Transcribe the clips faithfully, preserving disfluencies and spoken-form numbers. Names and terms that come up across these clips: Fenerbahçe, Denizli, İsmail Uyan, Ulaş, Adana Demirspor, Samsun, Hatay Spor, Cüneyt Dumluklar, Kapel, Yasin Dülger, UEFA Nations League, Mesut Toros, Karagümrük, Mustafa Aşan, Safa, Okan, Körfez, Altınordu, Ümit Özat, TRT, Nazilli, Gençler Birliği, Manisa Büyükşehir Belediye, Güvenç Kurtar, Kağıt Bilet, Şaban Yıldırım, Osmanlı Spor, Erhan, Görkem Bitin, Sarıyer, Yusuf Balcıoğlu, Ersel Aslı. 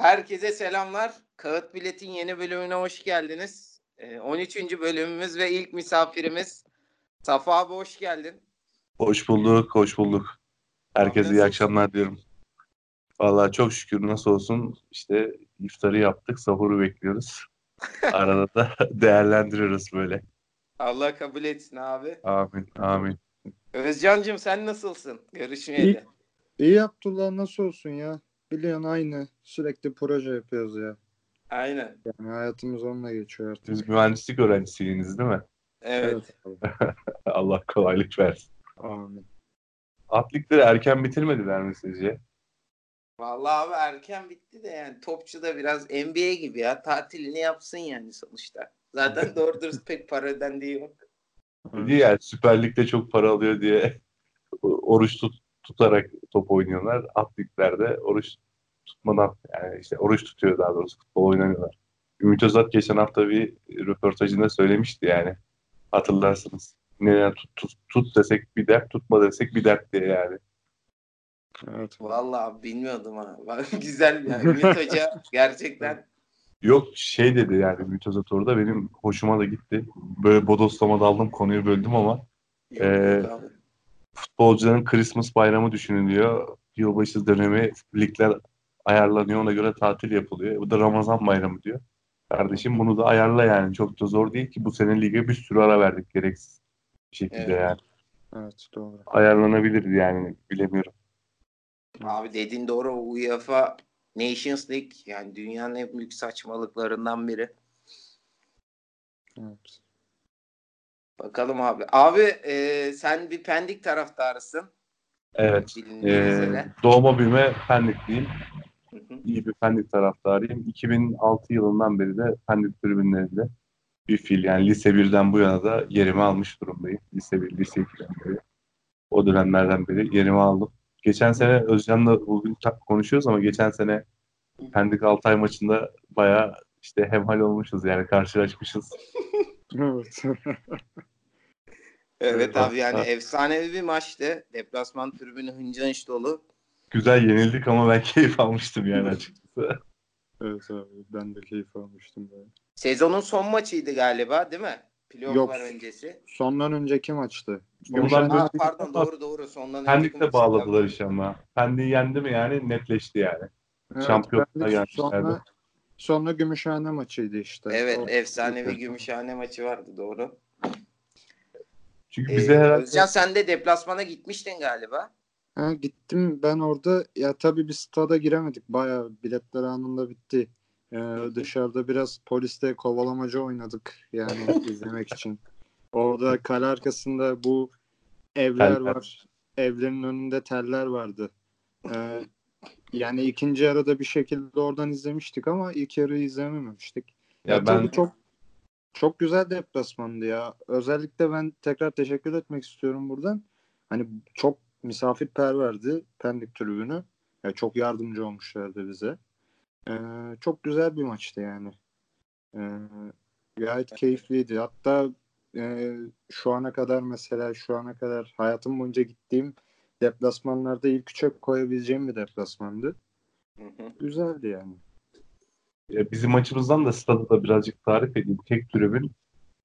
Herkese selamlar. Kağıt Bilet'in yeni bölümüne hoş geldiniz. on üçüncü bölümümüz ve ilk misafirimiz Safa abi, hoş geldin. Hoş bulduk, hoş bulduk. Herkese nasıl iyi akşamlar olsun diyorum. Vallahi çok şükür, nasıl olsun, işte iftarı yaptık, sahuru bekliyoruz. Arada da değerlendiriyoruz böyle. Allah kabul etsin abi. Amin, amin. Özcan'cığım sen nasılsın? Görüşmeyeli. İyi, iyi Abdullah, nasıl olsun ya? Biliyorsun aynı. Sürekli proje yapıyoruz ya. Aynen. Yani hayatımız onunla geçiyor artık. Siz mühendislik öğrencisiniz değil mi? Evet. Evet. Allah kolaylık versin. Amin. Atlıkları erken bitirmediler mi sizce? Vallahi abi erken bitti de yani topçu da biraz N B A gibi ya. Tatilini yapsın yani sonuçta. Zaten doğru dürüst pek para ödendiği yok. Yani Süper Lig'de çok para alıyor diye oruç tut. tutarak top oynuyorlar. Atliklerde oruç tutmadan, yani işte oruç tutuyor daha doğrusu, futbol oynamıyorlar. Ümit Özat geçen hafta bir röportajında söylemişti yani. Hatırlarsınız. Neden tut, tut, tut desek bir dert, tutma desek bir dert diye yani. Evet. Vallahi bilmiyordum ha. Güzel yani. Ümit Hoca gerçekten. Yok şey dedi yani Ümit Özat orada, benim hoşuma da gitti. Böyle bodoslama daldım, konuyu böldüm ama. Yok, e, tamam. Futbolcuların Christmas bayramı düşünülüyor. Yılbaşı dönemi, ligler ayarlanıyor. Ona göre tatil yapılıyor. Bu da Ramazan bayramı diyor. Kardeşim bunu da ayarla yani. Çok da zor değil ki. Bu sene lige bir sürü ara verdik gereksiz bir şekilde evet. Yani. Evet, doğru. Ayarlanabilirdi yani. Bilemiyorum. Abi dediğin doğru. UEFA Nations League yani dünyanın en büyük saçmalıklarından biri. Evet. Bakalım abi. Abi e, sen bir Pendik taraftarısın. Evet. E, doğma büyüme Pendikliyim. Hı hı. İyi bir Pendik taraftarıyım. iki bin altı yılından beri de Pendik tribünlerinde bir fiil. Yani lise birden bu yana da yerimi almış durumdayım. Lise bir, lise ikiden beri. O dönemlerden beri yerimi aldım. Geçen sene Özcan'la bugün konuşuyoruz ama geçen sene Pendik Altay maçında bayağı işte hemhal olmuşuz yani, karşılaşmışız. Evet. Evet abi yani ha. Efsanevi bir maçtı. Deplasman tribünü hınca hınç dolu. Güzel yenildik ama ben keyif almıştım yani açıkçası. Evet abi ben de keyif almıştım. Yani. Sezonun son maçıydı galiba değil mi? Playoff'lar öncesi. Sondan önceki maçtı. Gümüşhane... Ha, pardon doğru doğru. Sondan Pendik'te bağladılar iş ama. Pendik yendi mi yani netleşti yani. Evet, şampiyonluğa gelmişlerdi. Sonra... Sonra Gümüşhane maçıydı işte. Evet, o, efsanevi işte. Gümüşhane maçı vardı, doğru. Çünkü bize ee, herhalde... Özcan sen de deplasmana gitmiştin galiba. Ha, gittim ben orada. Ya tabii bir stada giremedik. Bayağı biletler anında bitti. Ee, dışarıda biraz poliste kovalamaca oynadık. Yani izlemek için. Orada kale arkasında bu evler teller var. Evlerin önünde teller vardı. Evet. Yani ikinci yarıda bir şekilde oradan izlemiştik ama ilk yarıyı izlememiştik. Ya, ya ben... çok çok güzel deplasmandı ya. Özellikle ben tekrar teşekkür etmek istiyorum buradan. Hani çok misafirperverdi Pendik tribünü. Ya çok yardımcı olmuşlardı bize. Ee, çok güzel bir maçtı yani. Ee, gayet keyifliydi. Hatta e, şu ana kadar mesela şu ana kadar hayatım boyunca gittiğim deplasmanlarda ilk üçe koyabileceğim bir deplasmandı. Hı hı. Güzeldi yani. Ya bizim maçımızdan da stadı da birazcık tarif edeyim. Tek tribün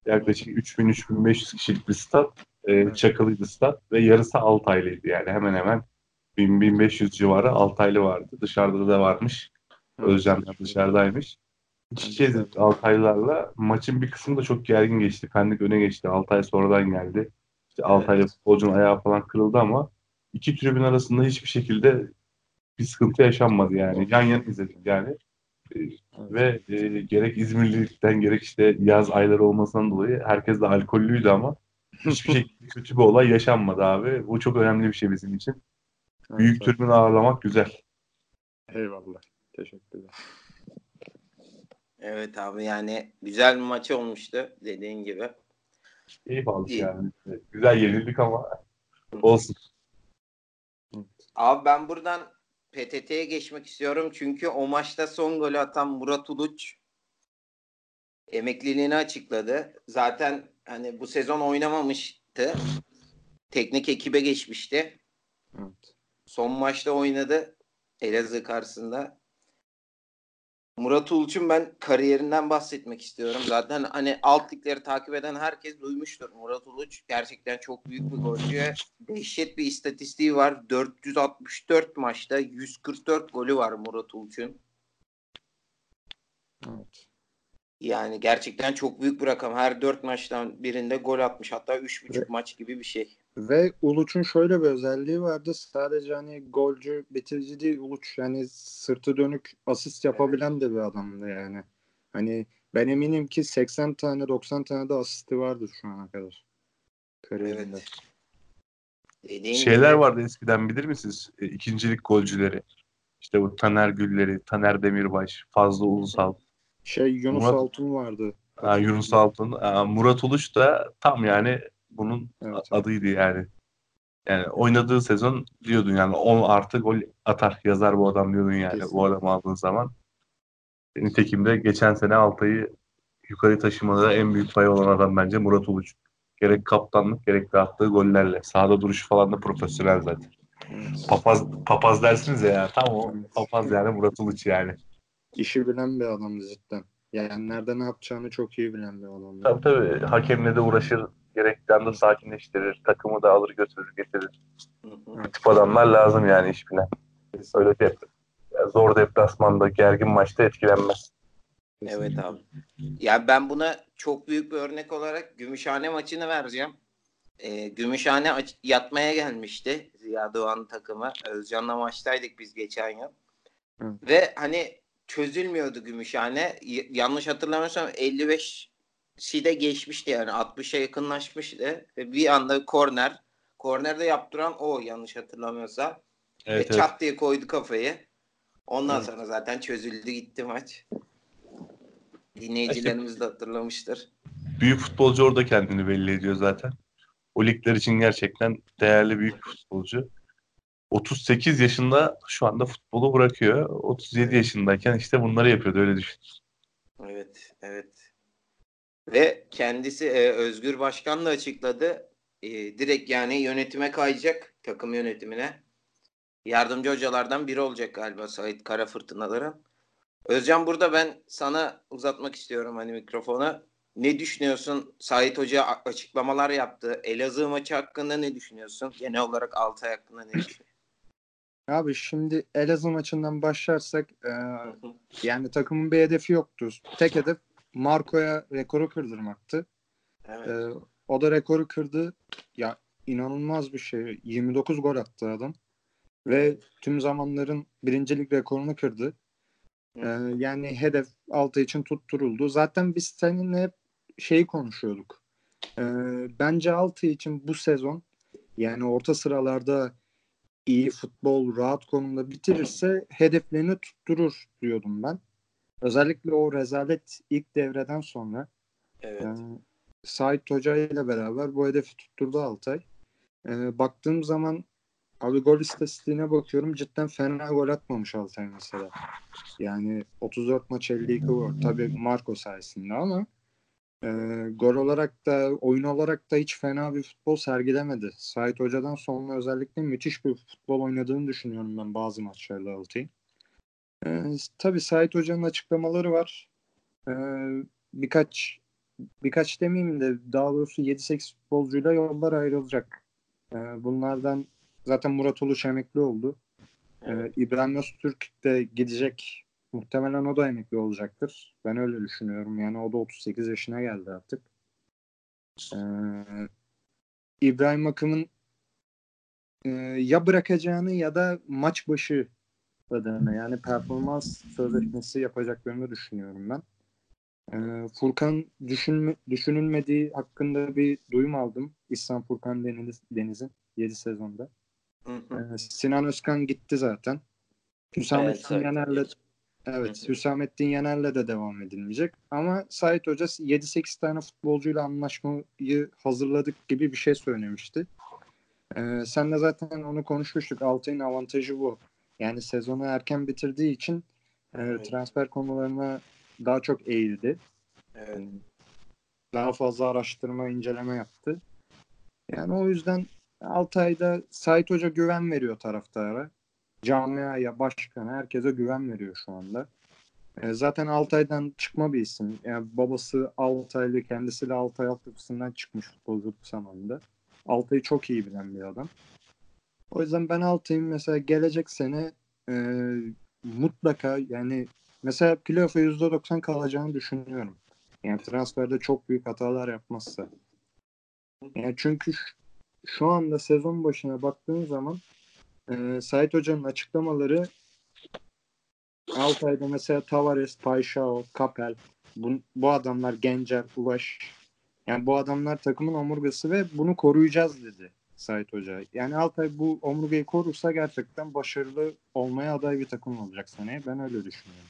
yaklaşık üç bin üç bin beş yüz kişilik bir stad. E, Çakılıydı stad ve yarısı Altaylıydı yani. Hemen hemen bin bin beş yüz civarı Altaylı vardı. Dışarıda da varmış. Özcan dışarıdaymış. İç içeydi Altaylılarla. Maçın bir kısmı da çok gergin geçti. Pendik öne geçti. Altay sonradan geldi. İşte Altaylı evet. Futbolcunun ayağı falan kırıldı ama İki tribün arasında hiçbir şekilde bir sıkıntı yaşanmadı yani. Yan yana izledik yani. Ve e, gerek İzmirlilikten gerek işte yaz ayları olmasından dolayı herkes de alkollüydü ama hiçbir şekilde kötü bir olay yaşanmadı abi. Bu çok önemli bir şey bizim için. Evet, büyük evet. Tribünü ağırlamak güzel. Eyvallah. Teşekkür ederim. Evet abi yani güzel bir maç olmuştu dediğin gibi. Eyvallah yani. Güzel yenildik ama olsun. Abi ben buradan P T T'ye geçmek istiyorum. Çünkü o maçta son golü atan Murat Uluç emekliliğini açıkladı. Zaten hani bu sezon oynamamıştı. Teknik ekibe geçmişti. Evet. Son maçta oynadı Elazığ karşısında. Murat Uluç'un ben kariyerinden bahsetmek istiyorum. Zaten hani alt ligleri takip eden herkes duymuştur. Murat Uluç gerçekten çok büyük bir golcü. Dehşet bir istatistiği var. dört yüz altmış dört maçta yüz kırk dört golü var Murat Uluç'un. Evet. Yani gerçekten çok büyük bir rakam. Her dört maçtan birinde gol atmış. Hatta üç buçuk maç gibi bir şey. Ve Uluç'un şöyle bir özelliği vardı. Sadece hani golcü, bitirici değil Uluç. Yani sırtı dönük asist yapabilen evet. de bir adamdı yani. Hani ben eminim ki seksen tane doksan tane de asisti vardı şu ana kadar. Kariyerinde. Evet. Şeyler gibi vardı eskiden, bilir misiniz? E, ikincilik golcüleri. İşte bu Taner Gülleri, Taner Demirbaş, Fazlı Ulusal. Şey Yunus Murat, Altun vardı. Ha, Yunus Altun. Ha, Murat Uluç da tam yani bunun evet, adıydı yani. Yani oynadığı sezon diyordun yani on artı gol atar yazar bu adam diyordun yani. Kesinlikle. Bu adamı aldığın zaman. Nitekim de geçen sene Altay'ı yukarı taşımada en büyük payı olan adam bence Murat Uluç. Gerek kaptanlık gerek de attığı gollerle. Sahada duruşu falan da profesyonel zaten. Papaz papaz dersiniz ya, tam o papaz yani Murat Uluç yani. İşi bilen bir adam cidden. Yani nerede ne yapacağını çok iyi bilen bir adam. Tabii tabii. Hakemle de uğraşır. Gerekten de sakinleştirir. Takımı da alır götürür getirir. Bu tip adamlar lazım yani iş bilen. Öyle dep zor deplasmanda gergin maçta etkilenmez. Evet abi. Ya ben buna çok büyük bir örnek olarak Gümüşhane maçını vereceğim. E, Gümüşhane aç- yatmaya gelmişti Ziya Doğan takımı. Özcan'la maçtaydık biz geçen yıl. Hı. Ve hani çözülmüyordu Gümüşhane. Y- yanlış hatırlamıyorsam elli beşi de geçmişti yani. altmışa yakınlaşmıştı. Ve bir anda korner. Kornerde yaptıran o yanlış hatırlamıyorsa. Evet, ve evet. çat diye koydu kafayı. Ondan Hı. sonra zaten çözüldü gitti maç. Dinleyicilerimiz de hatırlamıştır. Büyük futbolcu orada kendini belli ediyor zaten. O ligler için gerçekten değerli büyük futbolcu. otuz sekiz yaşında şu anda futbolu bırakıyor. otuz yedi yaşındayken işte bunları yapıyordu, öyle düşün. Evet, evet. Ve kendisi e, Özgür Başkan da açıkladı. E, direkt yani yönetime kayacak, takım yönetimine. Yardımcı hocalardan biri olacak galiba Sait Kara fırtınaları. Özcan, burada ben sana uzatmak istiyorum hani mikrofonu. Ne düşünüyorsun? Sait Hoca açıklamalar yaptı. Elazığ maçı hakkında ne düşünüyorsun? Genel olarak Altay hakkında ne düşünüyorsun? Abi şimdi Elazığ maçından başlarsak e, yani takımın bir hedefi yoktu. Tek hedef Marco'ya rekoru kırdırmaktı. Evet. E, o da rekoru kırdı. Ya inanılmaz bir şey. yirmi dokuz gol attı adam. Ve tüm zamanların birincilik rekorunu kırdı. E, yani hedef Altay için tutturuldu. Zaten biz seninle hep şeyi konuşuyorduk. Ee, bence Altay için bu sezon yani orta sıralarda iyi futbol, rahat konumda bitirirse hedeflerini tutturur diyordum ben. Özellikle o rezalet ilk devreden sonra evet. e, Sait Hoca ile beraber bu hedefi tutturdu Altay. E, baktığım zaman abi gol istatistiğine bakıyorum, cidden fena gol atmamış Altay mesela. Yani otuz dört maç elli iki gol. Tabii Marco sayesinde ama E, gol olarak da oyun olarak da hiç fena bir futbol sergilemedi. Sait Hoca'dan sonra özellikle müthiş bir futbol oynadığını düşünüyorum ben bazı maçlarda Altay'ın. E, tabii Sait Hoca'nın açıklamaları var. E, birkaç birkaç demeyeyim de daha doğrusu yedi sekiz futbolcuyla yollar ayrılacak. E, bunlardan zaten Murat Uluç emekli oldu. Ee, İbrahim Öztürk de gidecek. Muhtemelen o da emekli olacaktır. Ben öyle düşünüyorum. Yani o da otuz sekiz yaşına geldi artık. Ee, İbrahim Akım'ın e, ya bırakacağını ya da maç başı ödeme yani performans sözleşmesi yapacaklarını düşünüyorum ben. Ee, Furkan düşünme, düşünülmediği hakkında bir duyum aldım. İhsan Furkan Deniz, Deniz'in yedi sezonda. Hı hı. Sinan Özkan gitti zaten. Hüsamettin evet, Yener'le evet, hı hı. Hüsamettin Yener'le de devam edilmeyecek. Ama Sait Hoca yedi sekiz tane futbolcuyla anlaşmayı hazırladık gibi bir şey söylemişti. Ee, sen de zaten onu konuşmuştuk. Altay'ın avantajı bu. Yani sezonu erken bitirdiği için evet. e, transfer konularına daha çok eğildi. Evet. Daha fazla araştırma, inceleme yaptı. Yani o yüzden Altay'da Sait Hoca güven veriyor taraftara. Camiaya, başkana, herkese güven veriyor şu anda. Zaten Altay'dan çıkma bir isim. Yani babası Altaylı, kendisi de Altay altyapısından çıkmış futbolculuk zamanında. Altay'ı çok iyi bilen bir adam. O yüzden ben Altay'ın mesela gelecek sene e, mutlaka, yani mesela playoff'a yüzde doksan kalacağını düşünüyorum. Yani transferde çok büyük hatalar yapmazsa. Yani çünkü şu anda sezon başına baktığın zaman e, Sait Hoca'nın açıklamaları Altay'da mesela Tavares, Paixão, Kapel, bu, bu adamlar, Gencer, Ulaş, yani bu adamlar takımın omurgası ve bunu koruyacağız dedi Sait Hoca. Yani Altay bu omurgayı korursa gerçekten başarılı olmaya aday bir takım olacak seneye. Ben öyle düşünüyorum.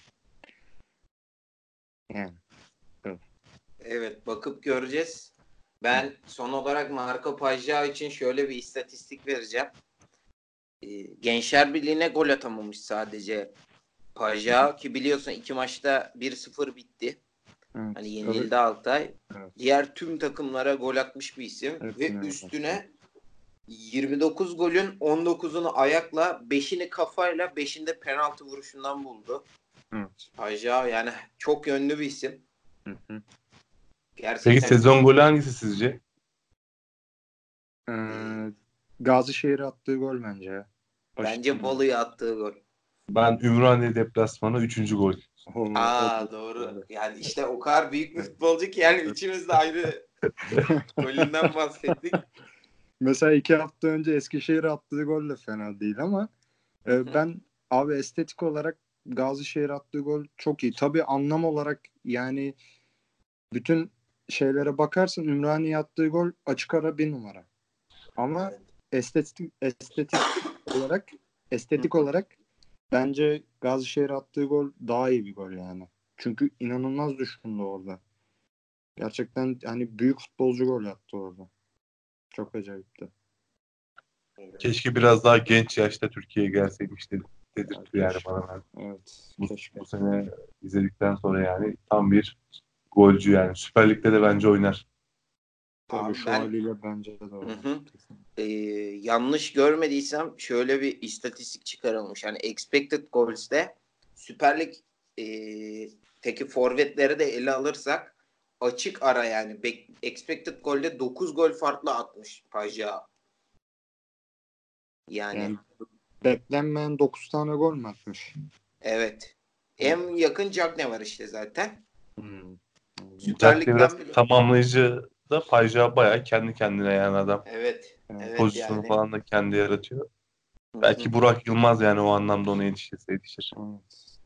Yani. Evet, evet bakıp göreceğiz. Ben son olarak Marco Paixão için şöyle bir istatistik vereceğim. Gençler Birliği'ne gol atamamış sadece Paixão, ki biliyorsun iki maçta bir sıfır bitti. Evet, hani yenildi evet. Altay. Evet. Diğer tüm takımlara gol atmış bir isim. Evet, ve evet. Üstüne yirmi dokuz golün on dokuzunu ayakla, beşini kafayla, beşinde penaltı vuruşundan buldu. Evet. Paixão yani çok yönlü bir isim. Hı hı. Gerçekten... Peki sezon golü hangisi sizce? Ee, Gazişehir'e attığı gol bence. Başka bence Bolu'ya attığı gol. Ben Ümraniye deplasmanı üçüncü gol. Aa doğru. Yani işte o kadar büyük bir futbolcu ki yani üçümüz de ayrı golünden bahsettik. Mesela iki hafta önce Eskişehir'e attığı gol de fena değil ama e, ben abi estetik olarak Gazişehir'e attığı gol çok iyi. Tabii anlam olarak yani bütün şeylere bakarsın Ümraniye'ye attığı gol açık ara bir numara. Ama estetik estetik olarak estetik olarak bence Gazişehir'e attığı gol daha iyi bir gol yani. Çünkü inanılmaz düşündü orada. Gerçekten hani büyük futbolcu gol attı orada. Çok acayipti. Keşke biraz daha genç yaşta Türkiye'ye gelseymiş dedim. Dedirtti yani bana. Evet. Bu, bu sene izledikten sonra yani tam bir golcü yani. Süper Lig'de de bence oynar. Tabii abi şu ben, haliyle bence de doğru. Ee, yanlış görmediysem şöyle bir istatistik çıkarılmış. Yani expected goals'de Süper Lig e, teki forvetleri de ele alırsak açık ara yani Be- expected golde dokuz gol farklı atmış Paixão. Yani, yani beklenmeyen dokuz tane gol mü atmış? Evet. En yakın Cagne var işte zaten. Hmm. Süper Lig'den biraz bile... tamamlayıcı da Paixão bayağı kendi kendine yani adam. Evet. evet Pozisyonu yani. Falan da kendi yaratıyor. Hı-hı. Belki Burak Yılmaz yani o anlamda ona yetişirse yetişir. Evet.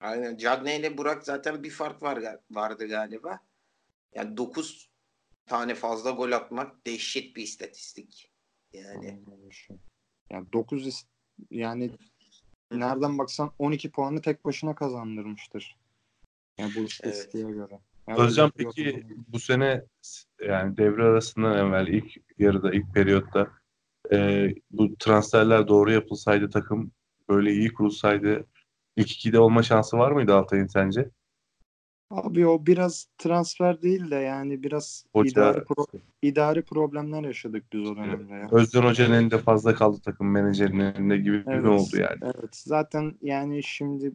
Aynen. Cagne ile Burak zaten bir fark var, vardı galiba. Yani dokuz tane fazla gol atmak dehşet bir istatistik. Yani. Yani dokuz yani nereden baksan on iki puanı tek başına kazandırmıştır. Yani bu istatistiğe evet. göre. Yani Özcan peki bu sene yani devre arasından evvel ilk yarıda, ilk periyotta e, bu transferler doğru yapılsaydı, takım böyle iyi kurulsaydı ilk ikide olma şansı var mıydı Altay'ın sence? Abi o biraz transfer değil de yani biraz Hoca... idari, pro... idari problemler yaşadık biz o dönemde. Yani. Özcan Hoca'nın elinde fazla kaldı takım, menajerinin elinde gibi evet, ne oldu yani? Evet zaten yani şimdi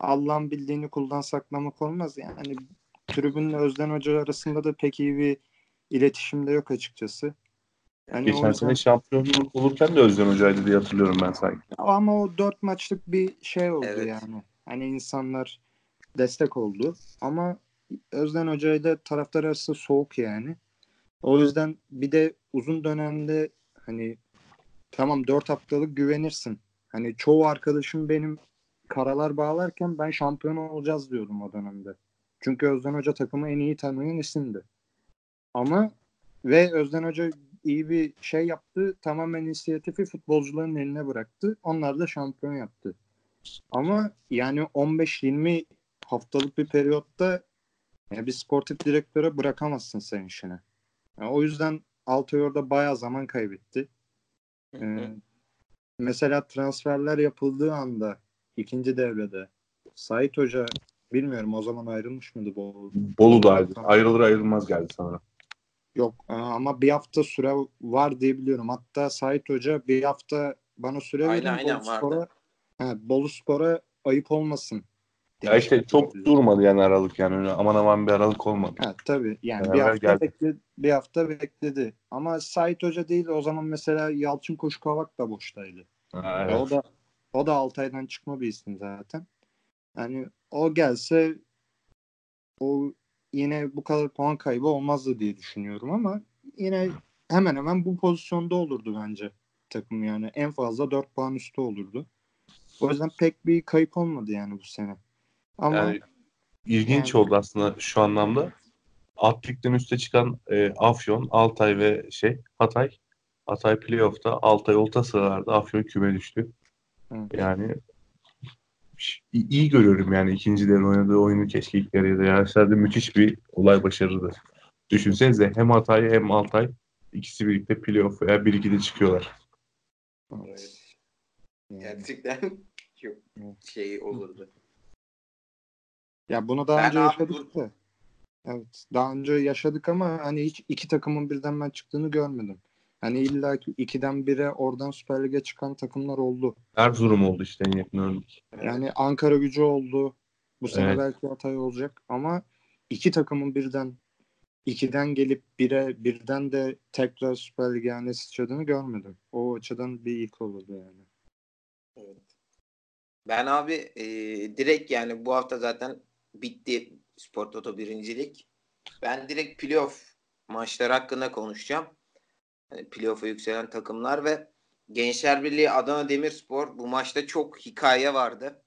Allah'ın bildiğini kuldan saklamak olmaz yani. Tribünle Özden Hoca arasında da pek iyi bir iletişim de yok açıkçası. Yani geçen yüzden... sene şampiyonluk olurken de Özden Hoca'ydı diye hatırlıyorum ben sanki. Ama o dört maçlık bir şey oldu evet. yani. Hani insanlar destek oldu. Ama Özden Hoca'yla taraftar arası soğuk yani. O yüzden bir de uzun dönemde hani tamam dört haftalık güvenirsin. Hani çoğu arkadaşım benim karalar bağlarken ben şampiyon olacağız diyordum o dönemde. Çünkü Özden Hoca takımı en iyi tanıyan isimdi. Ama ve Özden Hoca iyi bir şey yaptı. Tamamen inisiyatifi futbolcuların eline bıraktı. Onlar da şampiyon yaptı. Ama yani on beş yirmi haftalık bir periyotta yani bir sportif direktöre bırakamazsın sen işini. Yani o yüzden Altay orada bayağı zaman kaybetti. Ee, mesela transferler yapıldığı anda ikinci devrede Sait Hoca bilmiyorum o zaman ayrılmış mıydı Bolu? Bolu'daydı. Ayrılır ayrılmaz geldi sanırım. Yok ama bir hafta süre var diye biliyorum. Hatta Sait Hoca bir hafta bana süre verin. Aynen, aynen, Bolu Spor'a, he, Bolu Spor'a ayıp olmasın Ya işte çok güzel durmadı yani aralık, yani öyle aman aman bir aralık olmadı. Ha, tabii yani beraber bir hafta geldi. bekledi bir hafta bekledi. Ama Sait Hoca değil o zaman, mesela Yalçın Koşkovak da boştaydı. Ha, evet. O da o da Altay'dan çıkma bir isim zaten. Yani o gelse o yine bu kadar puan kaybı olmazdı diye düşünüyorum ama yine hemen hemen bu pozisyonda olurdu bence takım, yani en fazla dört puan üstü olurdu. O yüzden pek bir kayıp olmadı yani bu sene. Ama yani ilginç yani oldu aslında şu anlamda. Alt ligden üste çıkan e, Afyon, Altay ve şey Hatay. Hatay playoff'ta, Altay orta sıralarda, Afyon küme düştü. Evet. Yani iyi görüyorum yani ikincilerin oynadığı oyunu, keşke ilk yarıda yarışlarda müthiş bir olay başarıdır. Düşünsenize hem Hatay hem Altay ikisi birlikte playoff veya bir ikide çıkıyorlar. Evet. Gerçekten çok şey olurdu. Ya bunu daha ben önce yaşadık da. Evet, daha önce yaşadık ama hani hiç iki takımın birden ben çıktığını görmedim. Hani illa ki ikiden bire oradan Süper Lig'e çıkan takımlar oldu. Erzurum oldu işte en yakın örnek. Yani Ankara Gücü oldu. Bu sene evet, belki Hatay olacak ama iki takımın birden ikiden gelip bire, birden de tekrar Süper Lig'e yani sıçradığını görmedim. O açıdan bir ilk olurdu yani. Evet. Ben abi e, direkt yani bu hafta zaten bitti Spor Toto birincilik. Ben direkt playoff maçları hakkında konuşacağım. Yani playoff'a yükselen takımlar ve Gençler Birliği Adana Demirspor, bu maçta çok hikaye vardı.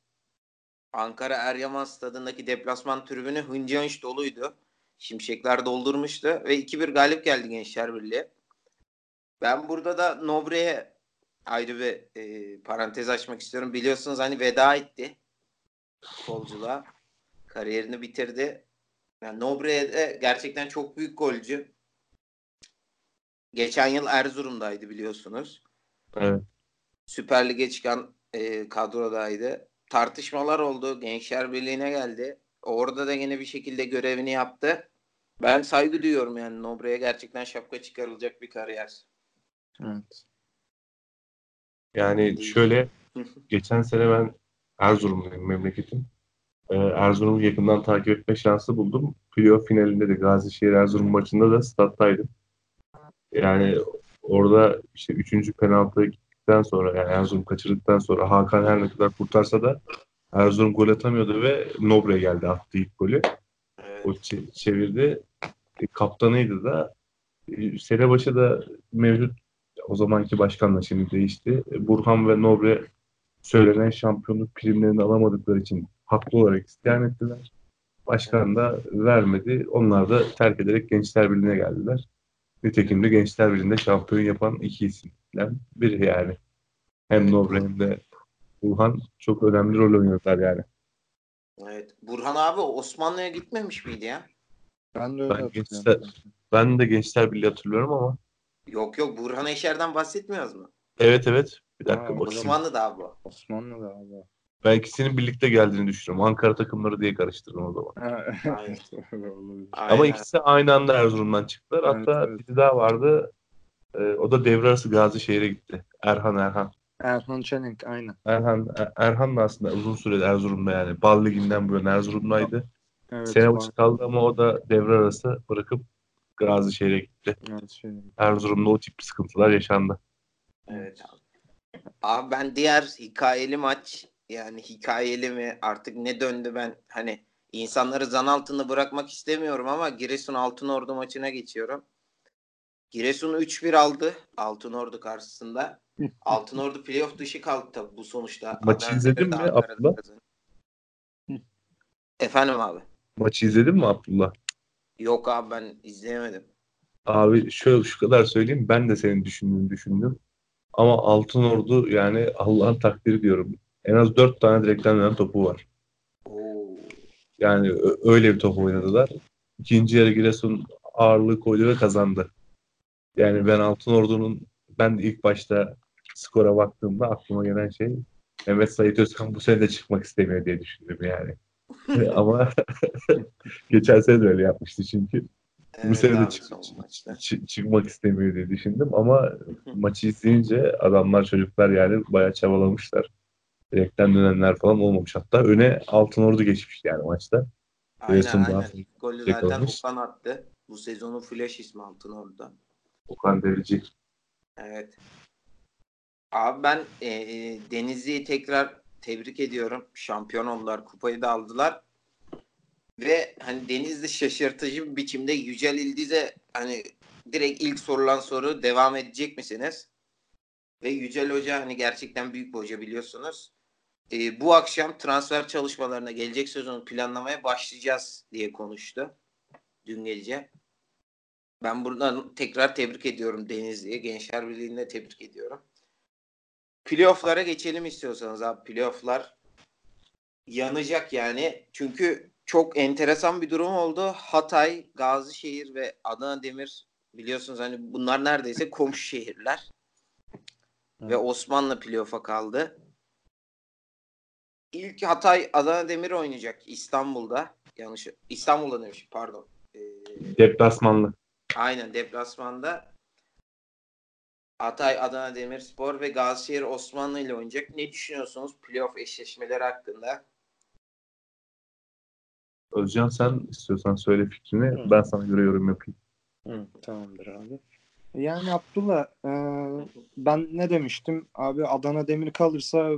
Ankara Eryaman Stadı'ndaki deplasman tribünü hınca hınç doluydu. Şimşekler doldurmuştu ve iki bir galip geldi Gençler Birliği. Ben burada da Nobre'ye ayrı bir e, parantez açmak istiyorum. Biliyorsunuz hani veda etti golculuğa. Kariyerini bitirdi. Yani Nobre de gerçekten çok büyük golcü. Geçen yıl Erzurum'daydı biliyorsunuz. Evet. Süper Lig'e çıkan e, kadrodaydı. Tartışmalar oldu. Gençler Birliği'ne geldi. Orada da yine bir şekilde görevini yaptı. Ben saygı duyuyorum yani Nobre'ye, gerçekten şapka çıkarılacak bir kariyer. Evet. Yani şöyle, geçen sene ben Erzurum'dayım, memleketim. Ee, Erzurum'u yakından takip etme şansı buldum. Playoff finalinde de Gazişehir Erzurum maçında da stat'taydım. Yani orada işte üçüncü penaltıya gittikten sonra, yani Erzurum kaçırdıktan sonra Hakan her ne kadar kurtarsa da Erzurum gol atamıyordu ve Nobre geldi, attı ilk golü. Evet. O ç- çevirdi. E, kaptanıydı da. E, sene başı da mevcut o zamanki başkanla, şimdi değişti, Burhan ve Nobre söylenen şampiyonluk primlerini alamadıkları için haklı olarak isyan ettiler. Başkan da vermedi. Onlar da terk ederek Gençler Birliği'ne geldiler. Nitekim de Gençler Birliği'nde şampiyon yapan iki isimden biri yani. Hem Nobre hem de Burhan çok önemli rol oynadılar yani. Evet. Burhan abi Osmanlı'ya gitmemiş miydi ya? Ben de öyle ben gençler, ben de Gençler Birliği hatırlıyorum ama. Yok yok, Burhan Eşer'den bahsetmiyoruz mu? Evet evet. Bir dakika ha, bakayım. Osmanlı'da abi. Osmanlı'da abi. Ben ikisinin birlikte geldiğini düşünüyorum. Ankara takımları diye karıştırdım o zaman. Aynen. Ama ikisi aynı anda Erzurum'dan çıktılar. Evet, hatta evet, biri daha vardı. Ee, o da devre arası Gazişehir'e gitti. Erhan Erhan. Erhan Çelenk aynen. Erhan Erhan da aslında uzun süreli Erzurum'da yani. Bal Ligi'nden bu yana Erzurum'daydı. Evet, sene başı kaldı ama o da devre arası bırakıp Gazişehir'e gitti. Gazişehir. Erzurum'da o tip sıkıntılar yaşandı. Evet abi. Abi ben diğer hikayeli maç, yani hikayeli mi artık ne döndü, ben hani insanları zan altında bırakmak istemiyorum ama Giresun Altınordu maçına geçiyorum. Giresun üç bir aldı Altınordu karşısında. Altınordu playoff dışı kaldı tabii bu sonuçta. Maçı Adana izledin mi Abdullah? Efendim abi. Maçı izledin mi Abdullah? Yok abi ben izleyemedim. Abi şöyle şu kadar söyleyeyim, ben de senin düşündüğünü düşündüm. Ama Altınordu yani Allah'ın takdiri diyorum. En az dört tane direkten dönen topu var. Yani öyle bir top oynadılar. İkinci yarı Giresun ağırlığı koydu ve kazandı. Yani ben Altınordu'nun, ben de ilk başta skora baktığımda aklıma gelen şey Mehmet Sait Özcan bu sene de çıkmak istemiyor diye düşündüm yani. Ama geçen sene de öyle yapmıştı çünkü. Evet, bu sene de çık, çık, çıkmak istemiyor diye düşündüm ama maçı izleyince adamlar, çocuklar yani bayağı çabalamışlar. direkten dönenler falan olmamış. Hatta öne Altınordu geçmişti yani maçta. Aynen Giresun'da aynen. İlk golü zaten olmuş. Okan attı. Bu sezonun flash ismi Altınordu'da. Okan Derici. Evet. Abi ben e, Denizli'yi tekrar tebrik ediyorum. Şampiyon oldular. Kupayı da aldılar. Ve hani Denizli şaşırtıcı bir biçimde Yücel İldiz'e hani direkt ilk sorulan soru devam edecek misiniz? Ve Yücel Hoca hani gerçekten büyük bir hoca biliyorsunuz. E, bu akşam transfer çalışmalarına gelecek sezonu planlamaya başlayacağız diye konuştu. Dün gece. Ben buradan tekrar tebrik ediyorum Denizli'yi. Gençler Birliği'ne tebrik ediyorum. Playoff'lara geçelim istiyorsanız abi. Playoff'lar yanacak yani. Çünkü çok enteresan bir durum oldu. Hatay, Gazişehir ve Adana Demir biliyorsunuz hani bunlar neredeyse komşu şehirler. Ve Osmanlı playoff'a kaldı. İlk Hatay Adana Demir oynayacak İstanbul'da. Yanlış. İstanbul'da demiş pardon. Ee, Deplasmanlı. Aynen deplasmanda. Hatay Adana Demirspor ve Gazişehir Osmanlı ile oynayacak. Ne düşünüyorsunuz playoff eşleşmeleri hakkında? Özcan sen istiyorsan söyle fikrini. Hı. Ben sana göre yorum yapayım. Hı, tamamdır abi. Yani Abdullah e, ben ne demiştim? Abi Adana Demir kalırsa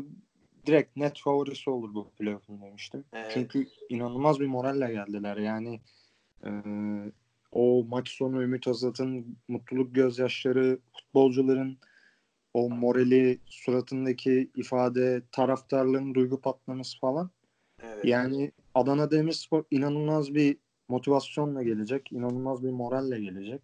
direkt net favorisi olur bu playoff'un demiştim. Evet. Çünkü inanılmaz bir moralle geldiler. Yani e, o maç sonu Ümit Özat'ın mutluluk gözyaşları, futbolcuların o morali, suratındaki ifade, taraftarların duygu patlaması falan. Evet. Yani Adana Demirspor inanılmaz bir motivasyonla gelecek. İnanılmaz bir moralle gelecek.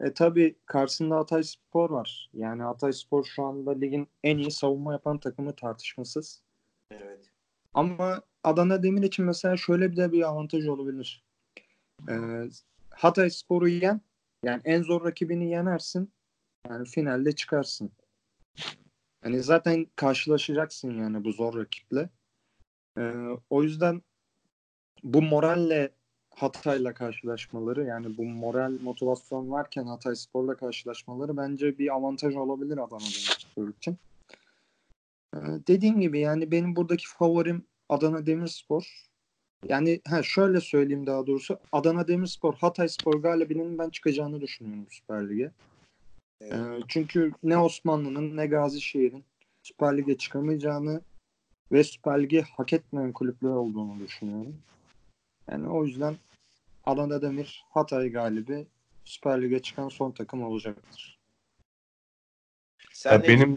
E tabii karşısında Hatay Spor var. Yani Hatay Spor şu anda ligin en iyi savunma yapan takımı tartışmasız. Evet. Ama Adana Demir için mesela şöyle bir de bir avantaj olabilir. Ee, Hatay Spor'u yen, yani en zor rakibini yenersin. Yani finalde çıkarsın. Yani zaten karşılaşacaksın yani bu zor rakiple. Ee, o yüzden bu moralle Hatay'la karşılaşmaları yani bu moral motivasyon varken Hatay Spor'la karşılaşmaları bence bir avantaj olabilir Adana Demirspor için. Ee, dediğim gibi yani benim buradaki favorim Adana Demirspor. Yani ha şöyle söyleyeyim daha doğrusu Adana Demirspor Hatay Spor galibinin ben çıkacağını düşünüyorum Süper Lig'e. Ee, çünkü ne Osmanlı'nın ne Gazişehir'in Süper Lig'e çıkamayacağını ve Süper Lig'i hak etmeyen kulüpler olduğunu düşünüyorum. Yani o yüzden Adana Demir Hatay galibi Süper Lig'e çıkan son takım olacaktır. Sen benim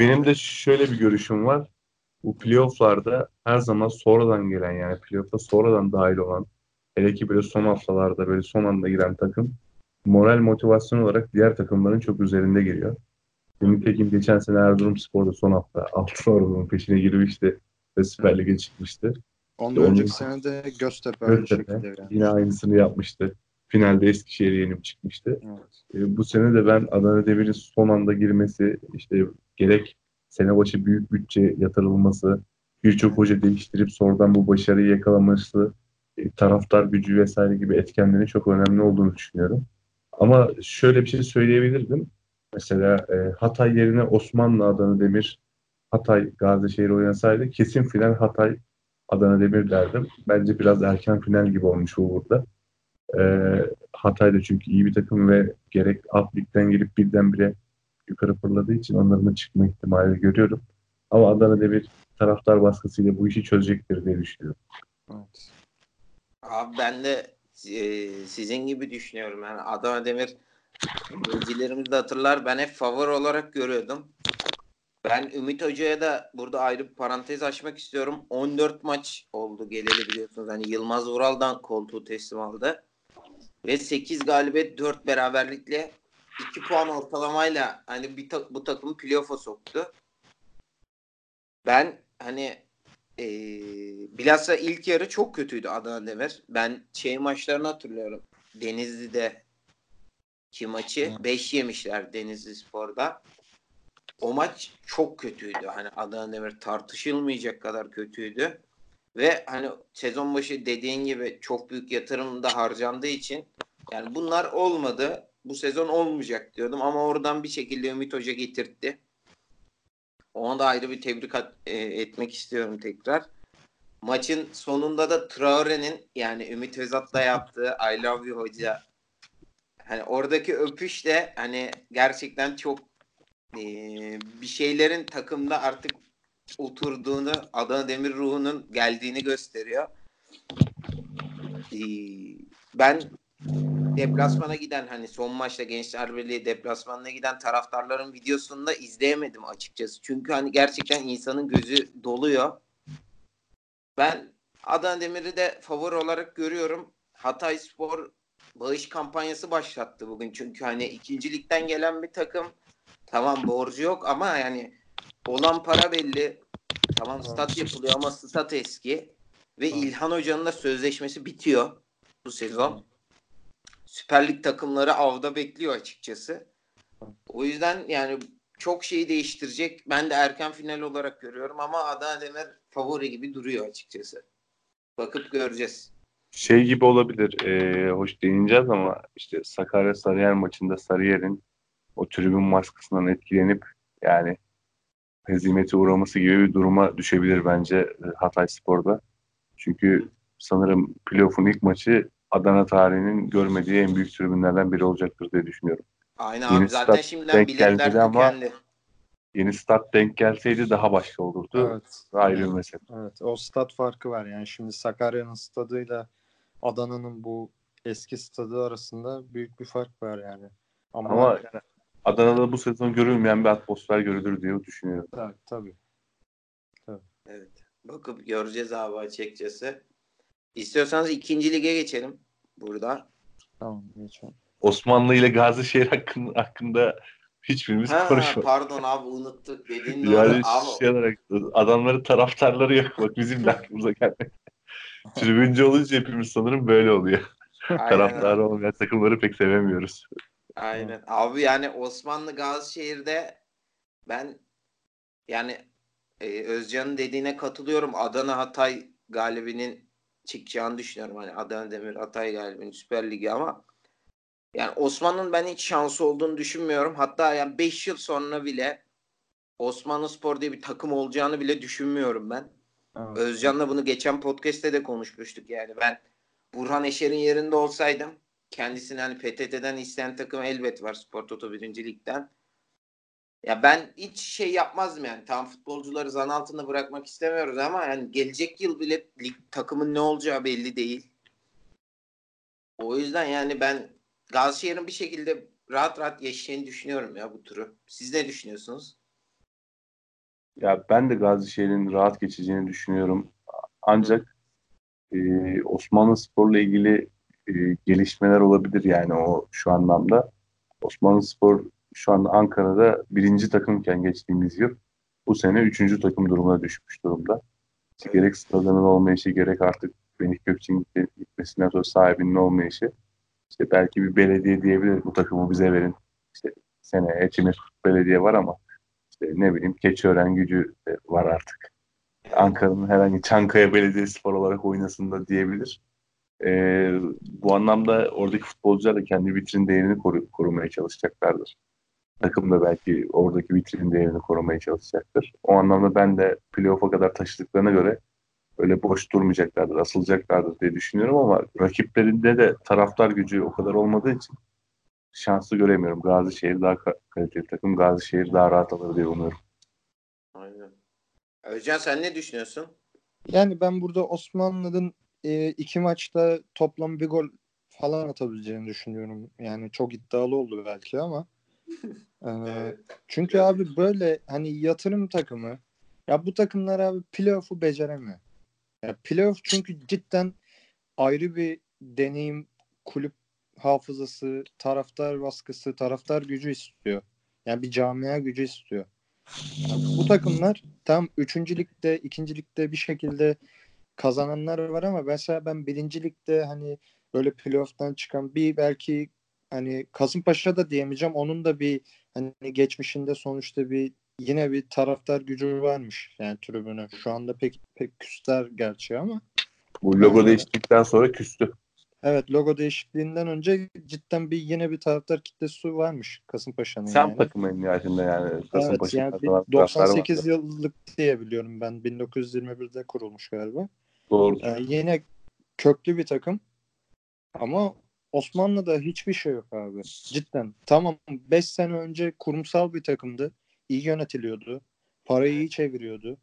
benim de şöyle bir görüşüm var. Bu playoff'larda her zaman sonradan gelen yani playoff'ta sonradan dahil olan hele ki böyle son haftalarda böyle son anda giren takım moral motivasyon olarak diğer takımların çok üzerinde geliyor. Nitekim geçen sene Erzurum Spor'da son hafta Altınordu'nun peşine girmişti ve Süper Lig'e çıkmıştı. Ondan önceki sene de Göztepe, Göztepe aynı yani. Yine aynısını yapmıştı. Finalde Eskişehir'e yenip çıkmıştı. Evet. E, bu sene de ben Adana Demir'in son anda girmesi, işte gerek sene başı büyük bütçe yatırılması, birçok evet. hoca değiştirip sonradan bu başarıyı yakalaması, e, taraftar gücü vesaire gibi etkenlerin çok önemli olduğunu düşünüyorum. Ama şöyle bir şey söyleyebilirdim. Mesela e, Hatay yerine Osmanlı Adana Demir, Hatay Gazişehir oynasaydı kesin final Hatay Adana Demir derdim. Bence biraz erken final gibi olmuş bu burada. Ee, Hatay'da çünkü iyi bir takım ve gerek alt ligden gelip birdenbire yukarı fırladığı için onların da çıkma ihtimali görüyorum. Ama Adana Demir taraftar baskısıyla bu işi çözecektir diye düşünüyorum. Evet. Abi ben de e, sizin gibi düşünüyorum. Yani Adana Demir öğrencilerimiz de hatırlar. Ben hep favori olarak görüyordum. Ben Ümit Hoca'ya da burada ayrı bir parantez açmak istiyorum. on dört maç oldu geleli biliyorsunuz. Hani Yılmaz Vural'dan koltuğu teslim aldı. Ve sekiz galibiyet dört beraberlikle iki puan ortalamayla hani bir ta- bu takımı playoff'a soktu. Ben hani ee, bilhassa ilk yarı çok kötüydü Adana Demir. Ben şey maçlarını hatırlıyorum. Denizli'deki maçı beş yemişler Denizli Spor'da. O maç çok kötüydü. Hani Adana Demir tartışılmayacak kadar kötüydü. Ve hani sezon başı dediğin gibi çok büyük yatırım da harcandığı için yani bunlar olmadı. Bu sezon olmayacak diyordum ama oradan bir şekilde Ümit Hoca getirtti. Ona da ayrı bir tebrik at, e, etmek istiyorum tekrar. Maçın sonunda da Traore'nin, yani Ümit Özat'la yaptığı I love you hoca, hani oradaki öpüş de hani gerçekten çok e, bir şeylerin takımda artık oturduğunu, Adana Demir ruhunun geldiğini gösteriyor. E, ben deplasmana giden, hani son maçta Gençler Birliği deplasmanına giden taraftarların videosunu da izleyemedim açıkçası. Çünkü hani gerçekten insanın gözü doluyor. Ben Adana Demir'i de favori olarak görüyorum. Hatay Spor bağış kampanyası başlattı bugün. Çünkü hani ikincilikten gelen bir takım, tamam borcu yok ama yani olan para belli. Tamam stat yapılıyor ama stat eski. Ve İlhan Hoca'nın da sözleşmesi bitiyor bu sezon. Süper Lig takımları avda bekliyor açıkçası. O yüzden yani çok şeyi değiştirecek. Ben de erken final olarak görüyorum ama Adana Demir favori gibi duruyor açıkçası. Bakıp göreceğiz. Şey gibi olabilir. E, hoş değineceğiz ama işte Sakarya Sarıyer maçında Sarıyer'in o tribün maskısından etkilenip yani hezimete uğraması gibi bir duruma düşebilir bence Hatay Spor'da. Çünkü sanırım playoff'un ilk maçı Adana tarihinin görmediği en büyük tribünlerden biri olacaktır diye düşünüyorum. Aynen yeni abi, zaten şimdiden biletler tükendi. Yeni stat denk gelseydi daha başka olurdu. Evet. Ayrı bir mesele. Evet, o stat farkı var. Yani şimdi Sakarya'nın stadıyla Adana'nın bu eski stadı arasında büyük bir fark var yani. Ama, Ama yani, Adana'da bu sezon görülmeyen bir atmosfer görülür diye düşünüyorum. Evet, tabii. Tabii. Evet. Bakıp göreceğiz abi açıkçası. İstiyorsanız ikinci lige geçelim burada. Tamam, geçelim. Osmanlı ile Gazişehir hakkında, hakkında hiçbirimiz ha, konuşmadık. Pardon abi, unuttuk dediğin doğru. Yani şey olarak adamların taraftarları yok. Bak bizim de aklımıza gelmedi. Tribünce olunca hepimiz sanırım böyle oluyor. Taraftarı olmayan takımları pek sevemiyoruz. Aynen. Abi yani Osmanlı Gazişehir'de ben yani e, Özcan'ın dediğine katılıyorum. Adana Hatay galibinin çıkacağını düşünüyorum. Hani Adana Demir Hatay galibinin Süper Ligi ama yani Osmanlı'nın ben hiç şansı olduğunu düşünmüyorum. Hatta yani beş yıl sonra bile Osmanlı Spor diye bir takım olacağını bile düşünmüyorum ben. Evet. Özcan'la bunu geçen podcast'te de konuşmuştuk yani. Ben Burhan Eşer'in yerinde olsaydım, kendisini hani P T T'den isteyen takım elbet var Spor Toto birinci Lig'den. Ya ben hiç şey yapmazdım yani. Tam futbolcuları zan altında bırakmak istemiyoruz ama yani gelecek yıl bile lig takımın ne olacağı belli değil. O yüzden yani ben Gazişehir'in bir şekilde rahat rahat geçeceğini düşünüyorum ya bu turu. Siz ne düşünüyorsunuz? Ya ben de Gazişehir'in rahat geçeceğini düşünüyorum. Ancak e, Osmanlı Spor'la ilgili e, gelişmeler olabilir yani o şu anlamda. Osmanlı Spor şu anda Ankara'da birinci takımken geçtiğimiz yıl bu sene üçüncü takım durumuna düşmüş durumda. Evet. Gerek stadının olmayışı, gerek artık Melih Gökçek'in gitmesinden sonra sahibinin olmayışı. İşte belki bir belediye diyebilir, bu takımı bize verin. İşte seneye Çimir belediye var ama işte ne bileyim Keçiören Gücü var artık. Ankara'nın herhangi Çankaya Belediyespor olarak oynasın da diyebilir. Ee, bu anlamda oradaki futbolcular da kendi vitrin değerini koru- korumaya çalışacaklardır. Takım da belki oradaki vitrin değerini korumaya çalışacaktır. O anlamda ben de playoff'a kadar taşıdıklarına göre öyle boş durmayacaklardır, asılacaklardır diye düşünüyorum ama rakiplerinde de taraftar gücü o kadar olmadığı için şanslı göremiyorum. Gazişehir daha kaliteli takım, Gazişehir daha rahat alır diye umuyorum. Aynen. Özcan sen ne düşünüyorsun? Yani ben burada Osmanlı'nın e, iki maçta toplam bir gol falan atabileceğini düşünüyorum. Yani çok iddialı oldu belki ama e, çünkü abi böyle hani yatırım takımı, ya bu takımlar abi playoff'u beceremiyor. Ya playoff çünkü cidden ayrı bir deneyim, kulüp hafızası, taraftar baskısı, taraftar gücü istiyor. Yani bir camia gücü istiyor. Yani bu takımlar tam üçüncülükte, ikincilikte bir şekilde kazananlar var ama mesela ben birincilikte hani böyle playoff'tan çıkan bir belki hani Kasımpaşa da diyemeyeceğim. Onun da bir hani geçmişinde sonuçta bir yine bir taraftar gücü varmış yani tribüne. Şu anda pek pek küsler gerçi ama. Bu logo değiştikten sonra küstü. Evet, logo değişikliğinden önce cidden bir yine bir taraftar kitlesi varmış Kasımpaşa'nın. Sen yani. Takımın nihayetinde yani Kasımpaşa'nın. Evet yani doksan sekiz yıllık diye biliyorum ben. bin dokuz yüz yirmi birde kurulmuş galiba. Doğru. Yani yine köklü bir takım. Ama Osmanlı'da hiçbir şey yok abi. Cidden. Tamam, beş sene önce kurumsal bir takımdı. İyi yönetiliyordu. Parayı iyi çeviriyordu.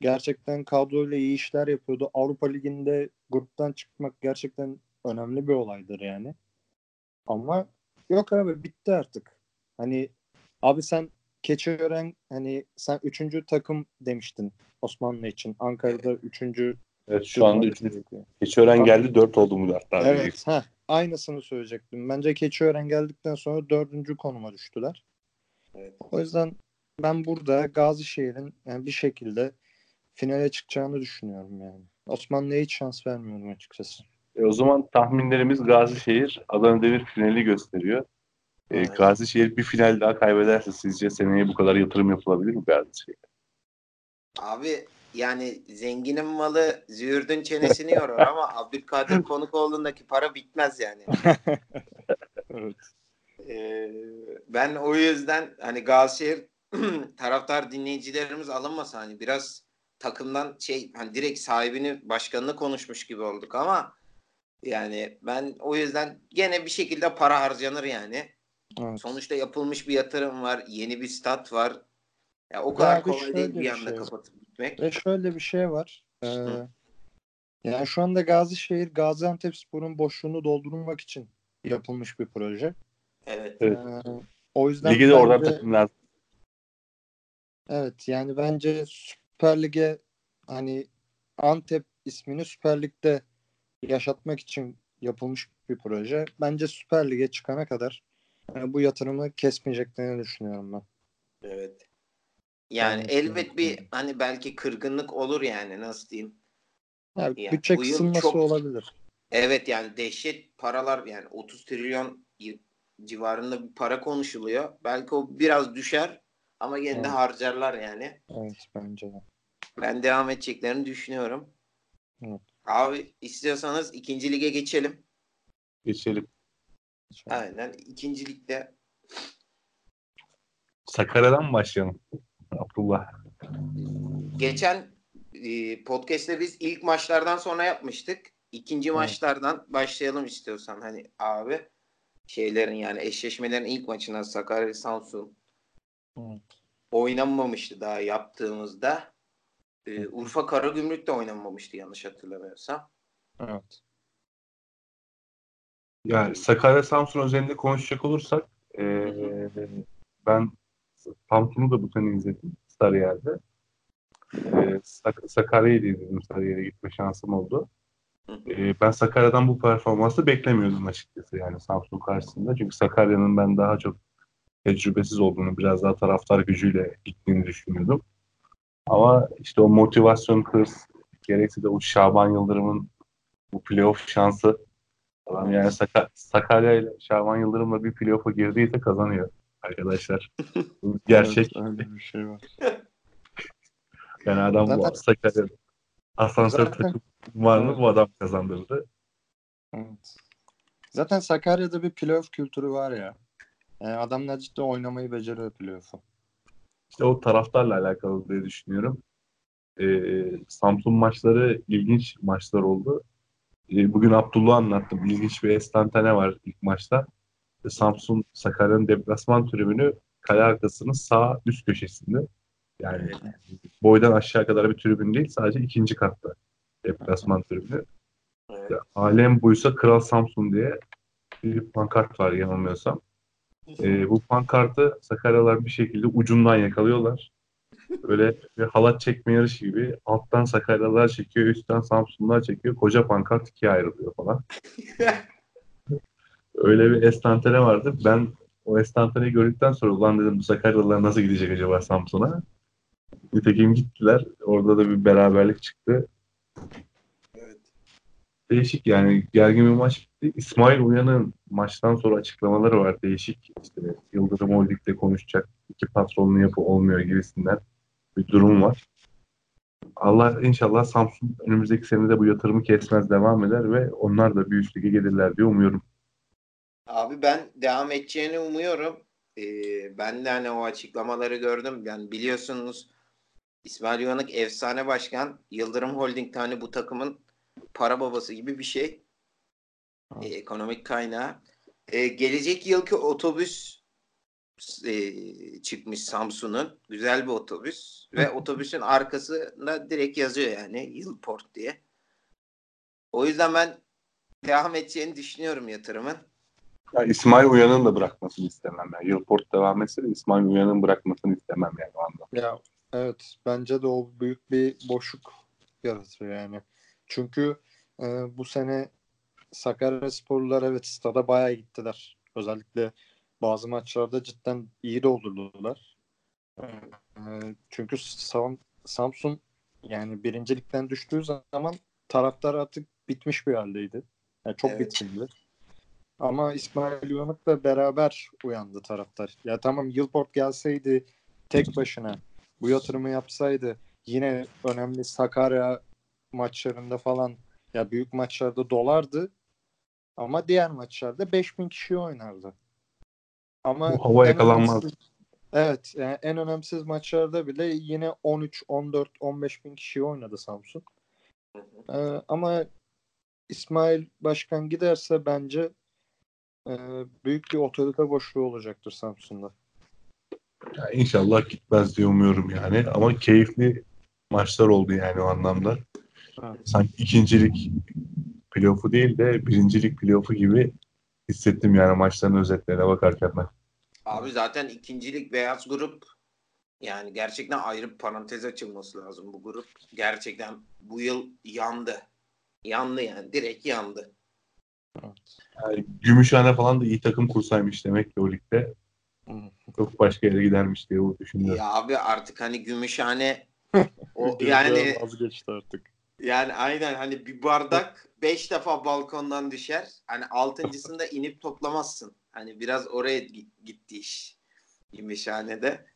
Gerçekten kadroyla iyi işler yapıyordu. Avrupa Ligi'nde gruptan çıkmak gerçekten önemli bir olaydır yani. Ama yok abi, bitti artık. Hani abi sen Keçiören, hani sen üçüncü takım demiştin Osmanlı için. Ankara'da üçüncü. Evet, şu anda üçüncü. Keçiören geldi, dört oldu Murat. Evet, ha aynısını söyleyecektim. Bence Keçiören geldikten sonra dördüncü konuma düştüler. Evet. O yüzden ben burada Gazişehir'in yani bir şekilde finale çıkacağını düşünüyorum yani. Osmanlı'ya hiç şans vermiyorum açıkçası. E o zaman tahminlerimiz Gazişehir, Adana Demir finali gösteriyor. E, evet. Gazişehir bir final daha kaybederse sizce seneye bu kadar yatırım yapılabilir mi Gazişehir'e? Abi yani zenginin malı züğürdün çenesini yorar ama Abdülkadir Konukoğlu'ndaki para bitmez yani. Evet. E, ben o yüzden hani Gazişehir taraftar dinleyicilerimiz alınmasa hani biraz takımdan şey hani direkt sahibini, başkanını konuşmuş gibi olduk ama yani ben o yüzden gene bir şekilde para harcanır yani. Evet. Sonuçta yapılmış bir yatırım var. Yeni bir stat var. Ya o kadar ya kolay değil bir, bir anda şey kapatıp gitmek. Ve şöyle bir şey var. Ee, yani şu anda Gazişehir, Gaziantepspor'un boşluğunu doldurmak için yapılmış bir proje. Evet. Ee, evet. O yüzden Ligi de oradan takım lazım. Evet yani bence Süper Lig'e hani Antep ismini Süper Lig'de yaşatmak için yapılmış bir proje. Bence Süper Lig'e çıkana kadar yani bu yatırımı kesmeyeceklerini düşünüyorum ben. Evet. Yani ben elbet bir hani belki kırgınlık olur yani, nasıl diyeyim. Yani yani bütçe kısılması çok olabilir. Evet yani dehşet paralar yani otuz trilyon civarında bir para konuşuluyor. Belki o biraz düşer ama yine de evet, harcarlar yani. Evet bence de. Ben devam edeceklerini düşünüyorum. Evet. Abi istiyorsanız ikinci lige geçelim. Geçelim. Aynen. İkinci ligde Sakarya'dan başlayalım. Abdullah. Geçen e, podcast'te biz ilk maçlardan sonra yapmıştık. İkinci evet, maçlardan başlayalım istiyorsan. Hani abi şeylerin yani eşleşmelerin ilk maçına Sakarya Samsun evet, oynanmamıştı daha yaptığımızda. Ee, Urfa Karagümrük de oynanmamıştı yanlış hatırlamıyorsam. Evet. Yani Sakarya Samsun üzerinde konuşacak olursak ee, ben Samsun'u da bu sene izledim Sarıyer'de. E, Sak- Sakarya'yı da izledim. Sarıyer'e gitme şansım oldu. E, ben Sakarya'dan bu performansı beklemiyordum açıkçası yani Samsun karşısında. Çünkü Sakarya'nın ben daha çok tecrübesiz olduğunu, biraz daha taraftar gücüyle gittiğini düşünüyordum. Ama işte o motivasyon hırs, gerekse de o Şaban Yıldırım'ın bu playoff şansı falan yani Sak- Sakarya ile Şaban Yıldırım'la bir playoff'a girdiyse kazanıyor arkadaşlar. Gerçek. Evet, öyle bir şey var. Yani adam zaten, bu Sakarya asansör takım var mı bu adam kazandırdı. Evet. Zaten Sakarya'da bir playoff kültürü var ya. Yani adamlar cidden oynamayı beceriyor playoff'u. İşte o taraftarla alakalı diye düşünüyorum. Ee, Samsun maçları ilginç maçlar oldu. Ee, bugün Abdullah anlattı. İlginç bir estantane var ilk maçta. Ee, Samsun Sakarya'nın deplasman tribünü kale arkasının sağ üst köşesinde. Yani boydan aşağı kadar bir tribün değil. Sadece ikinci katta deplasman tribünü. İşte, alem buysa Kral Samsun diye bir pankart var yanılmıyorsam. E, bu pankartı Sakaryalar bir şekilde ucundan yakalıyorlar. Böyle bir halat çekme yarışı gibi alttan Sakaryalar çekiyor, üstten Samsunlar çekiyor. Koca pankart ikiye ayrılıyor falan. Öyle bir estantane vardı. Ben o estantaneyi gördükten sonra ulan dedim bu Sakaryalar nasıl gidecek acaba Samsun'a? Nitekim gittiler. Orada da bir beraberlik çıktı. Evet. Değişik yani, gergin bir maç. İsmail Uyan'ın maçtan sonra açıklamaları var değişik. İşte Yıldırım Holding'de konuşacak, iki patronlu yapı olmuyor gibisinden bir durum var. Allah inşallah Samsun önümüzdeki senede bu yatırımı kesmez, devam eder ve onlar da bir üst lige gelirler diye umuyorum. Abi ben devam edeceğini umuyorum. Ee, ben de hani o açıklamaları gördüm. Yani biliyorsunuz İsmail Yuvanık efsane başkan, Yıldırım Holding tane bu takımın para babası gibi bir şey. Ee, ekonomik kaynağı. Ee, gelecek yılki otobüs e, çıkmış Samsun'un. Güzel bir otobüs. Ve otobüsün arkasında direkt yazıyor yani Yılport diye. O yüzden ben devam edeceğini düşünüyorum yatırımın. Ya İsmail Uyan'ın da bırakmasını istemem. Yani Yılport devam etse de İsmail Uyan'ın bırakmasını istemem yani o anda. Ya, evet, bence de o büyük bir boşluk yaratır yani. Çünkü e, bu sene Sakarya sporlular evet stada bayağı gittiler. Özellikle bazı maçlarda cidden iyi doldurdular. E, çünkü Sam, Samsun yani birincilikten düştüğü zaman taraftar artık bitmiş bir haldeydi. Yani çok evet. Bitkindi. Ama İsmail Yuvanık'la beraber uyandı taraftar. Ya tamam, Yılport gelseydi tek başına bu yatırımı yapsaydı yine önemli Sakarya maçlarında falan ya büyük maçlarda dolardı. Ama diğer maçlarda beş bin kişi oynardı. Ama bu hava yakalanmazdı. Evet, yani en önemsiz maçlarda bile yine on üç, on dört, on beş bin kişi oynadı Samsun. Ee, ama İsmail Başkan giderse bence büyük bir otorite boşluğu olacaktır Samsun'da. Ya inşallah gitmez diye umuyorum yani. Ama keyifli maçlar oldu yani o anlamda. Evet. Sanki ikincilik playoff'u değil de birincilik playoff'u gibi hissettim yani maçların özetlerine bakarken ben. Abi zaten ikincilik beyaz grup yani gerçekten ayrı bir parantez açılması lazım bu grup. Gerçekten bu yıl yandı. Yandı yani. Direkt yandı. Evet. Yani Gümüşhane falan da iyi takım kursaymış demek ki o ligde. Çok başka yere gidermiş diye o düşünüyorum. Ya abi artık hani Gümüşhane o yani vazgeçti artık. Yani aynen hani bir bardak beş defa balkondan düşer. Hani altıncısında inip toplamazsın. Hani biraz oraya gitti iş Gümüşhane'de.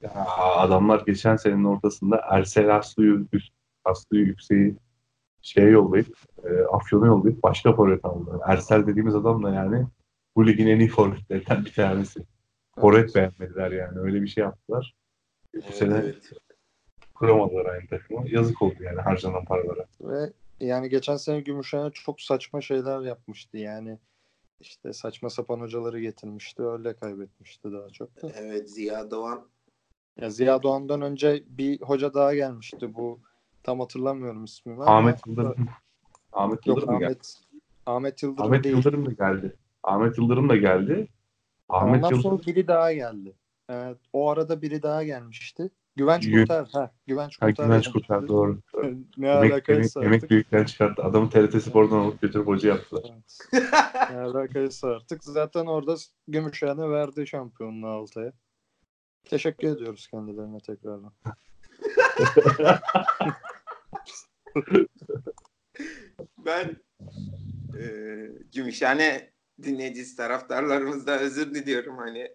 Ya adamlar geçen senenin ortasında Ersel Aslı'yı Aslı'yı yükseği şeye yollayıp, e, Afyon'a yollayıp başka forvet aldı. Ersel dediğimiz adam da yani bu ligin en iyi forvetlerinden bir tanesi. Forvet evet. Beğenmediler yani. Öyle bir şey yaptılar. Bu evet, sene evet. Kuramadılar aynı takımı. Yazık oldu yani harcanan paralara. Ve yani geçen sene Gümüşhane çok saçma şeyler yapmıştı yani. İşte saçma sapan hocaları getirmişti. Öyle kaybetmişti daha çok da. Evet, Ziya Doğan. Ya Ziya Doğan'dan önce bir hoca daha gelmişti bu. Tam hatırlamıyorum ismini. Ahmet Yıldırım. Ahmet Yıldırım mı geldi? Ahmet Yıldırım, Ahmet Yıldırım da geldi. Ahmet Yıldırım da geldi. Ahmet Ondan Yıldırım... sonra biri daha geldi. Evet, o arada biri daha gelmişti. Güvenç Yü... Kurtar. Ha, Güvenç Kurtar. Ha, Güvenç Kurtar doğru. Ne alakası var? Emek büyükten çıkarttı. Adamı T R T Spor'dan alıp götürüp hoca yaptılar. Evet. Ne alakası artık. Zaten orada Gümüşhane verdi şampiyonluğu Altay'a. Teşekkür ediyoruz kendilerine tekrardan. Ben e, Gümüşhane dinleyicisi taraftarlarımızdan özür diliyorum hani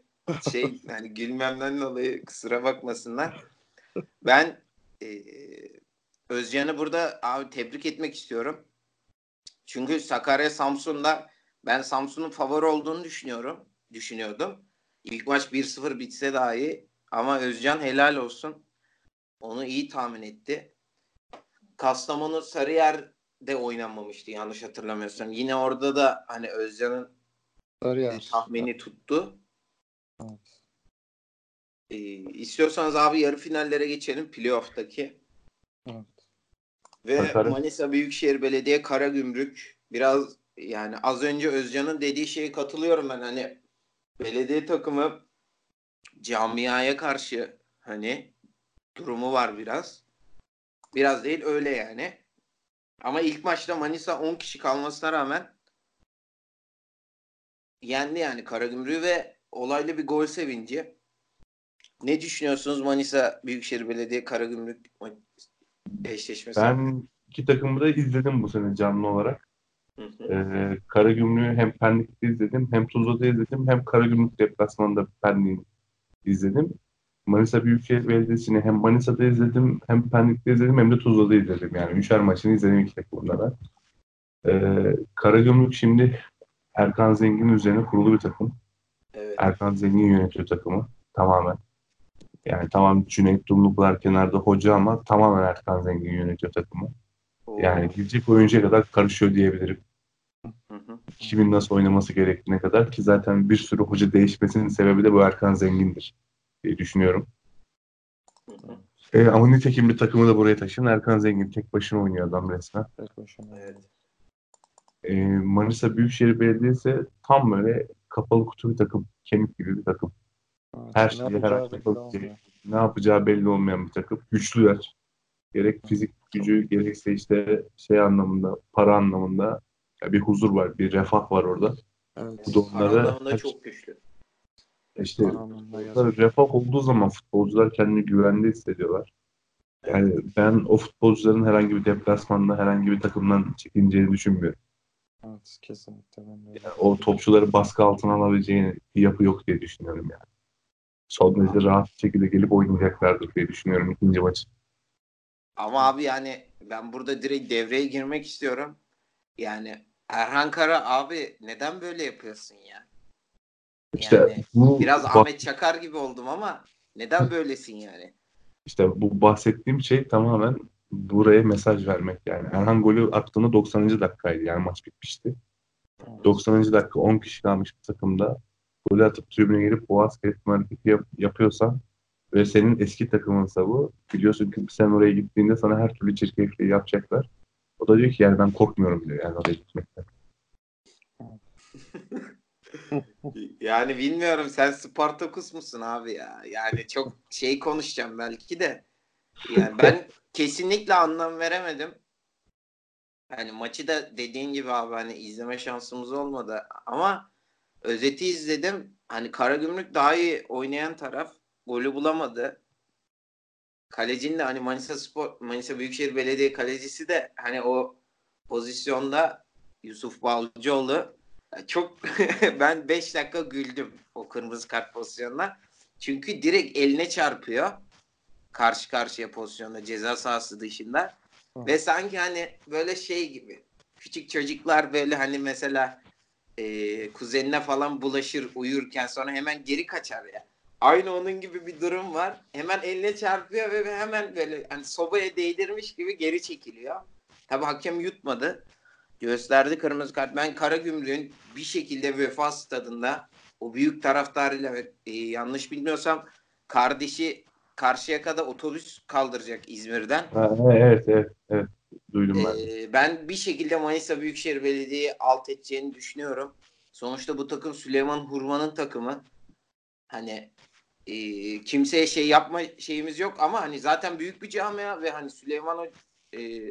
şey yani gülmemden dolayı kusura bakmasınlar. Ben e, Özcan'ı burada abi tebrik etmek istiyorum. Çünkü Sakarya Samsun'da ben Samsun'un favori olduğunu düşünüyorum. Düşünüyordum. İlk maç bir sıfır bitse dahi ama Özcan helal olsun. Onu iyi tahmin etti. Kastamonu Sarıyer'de oynanmamıştı yanlış hatırlamıyorsam. Yine orada da hani Özcan'ın Sarıyer tahmini tuttu. Evet. Ee, istiyorsanız abi yarı finallere geçelim. Playoff'taki. Evet. Ve Bakarım. Manisa Büyükşehir Belediye Karagümrük. Biraz yani az önce Özcan'ın dediği şeye katılıyorum ben. Hani belediye takımı camiaya karşı hani durumu var biraz. Biraz değil öyle yani. Ama ilk maçta Manisa on kişi kalmasına rağmen yendi yani Karagümrük'ü ve olaylı bir gol sevinci. Ne düşünüyorsunuz Manisa Büyükşehir Belediye Karagümrük eşleşmesi? Ben iki takımı da izledim bu sene canlı olarak. Hı hı. Ee, Karagümrük'ü hem Pendik'te izledim, hem Tuzla'da izledim, hem Karagümrük deplasmanında Pendik'i izledim. Manisa Büyükşehir Belediyesi'ni hem Manisa'da izledim, hem Pendik'te izledim, hem de Tuzla'da izledim. Yani üçer maçını izledim iki takımlara. Ee, Karagümrük şimdi Erkan Zengin'in üzerine kurulu bir takım. Evet. Erkan Zengin yönetiyor takımı tamamen. Yani tamam Cüneyt Dumluklar kenarda hoca ama tamamen Erkan Zengin yönetiyor takımı. Oo. Yani girecek oyuncuya kadar karışıyor diyebilirim. Hı hı. Kimin nasıl oynaması gerektiğine kadar, ki zaten bir sürü hoca değişmesinin sebebi de bu Erkan Zengin'dir diye düşünüyorum. Hı hı. E, ama nitekim bir takımı da buraya taşın. Erkan Zengin tek başına oynuyor adam resmen. Tek başına, evet. E, Manisa Büyükşehir Belediyesi tam böyle kapalı kutu bir takım. Kemik gibi bir takım. Evet, her şey her şey. Ne yapacağı belli olmayan bir takım. Güçlüler. Gerek fizik gücü, gerekse işte şey anlamında, para anlamında bir huzur var, bir refah var orada. Evet. Bu da onlara her... çok güçlü. İşte refah olduğu zaman futbolcular kendini güvende hissediyorlar. Yani ben o futbolcuların herhangi bir deplasmanda, herhangi bir takımdan çekineceğini düşünmüyorum. Evet, kesinlikle. Yani o topçuları baskı altına alabileceğini bir yapı yok diye düşünüyorum yani. Son derece rahat bir şekilde gelip oynayacaklardır diye düşünüyorum ikinci maçı. Ama abi yani ben burada direkt devreye girmek istiyorum. Yani Erhan Kara abi neden böyle yapıyorsun ya? İşte yani bu, biraz Ahmet Çakar gibi oldum ama neden böylesin yani? İşte bu bahsettiğim şey tamamen buraya mesaj vermek yani. Erhan golü attığında doksanıncı dakikaydı yani, maç bitmişti. doksanıncı dakika on kişi kalmış bir takımda golü atıp tribüne gelip boğaz kesme hareketi yap- yapıyorsan ve senin eski takımınsa bu, biliyorsun ki sen oraya gittiğinde sana her türlü çirkefliği yapacaklar. O da diyor ki yani ben korkmuyorum diyor yani oraya gitmekten. Yani bilmiyorum, sen Spartakus musun abi ya? Yani çok şey konuşacağım belki de. Yani ben kesinlikle anlam veremedim. Yani maçı da dediğin gibi abi hani izleme şansımız olmadı ama özeti izledim. Hani Karagümrük daha iyi oynayan taraf, golü bulamadı. Kalecinin de hani Manisa Spor, Manisa Büyükşehir Belediye kalecisi de hani o pozisyonda Yusuf Balcıoğlu çok ben beş dakika güldüm o kırmızı kart pozisyonuna. Çünkü direkt eline çarpıyor. Karşı karşıya pozisyonda, ceza sahası dışında. Hı. Ve sanki hani böyle şey gibi. Küçük çocuklar böyle hani mesela e, kuzenine falan bulaşır uyurken sonra hemen geri kaçar ya. Aynı onun gibi bir durum var. Hemen eline çarpıyor ve hemen böyle hani sobaya değdirmiş gibi geri çekiliyor. Tabii hakem yutmadı. Gösterdi kırmızı kart. Ben Karagümrük'ün bir şekilde Vefa Stadı'nda o büyük taraftarıyla e, yanlış bilmiyorsam kardeşi Karşıyaka'da otobüs kaldıracak İzmir'den. Ha, evet, evet, evet. Duydum ben. Ee, ben bir şekilde Manisa Büyükşehir Belediye'yi alt edeceğini düşünüyorum. Sonuçta bu takım Süleyman Hurman'ın takımı. Hani e, kimseye şey yapma şeyimiz yok ama hani zaten büyük bir camia ve hani Süleyman e,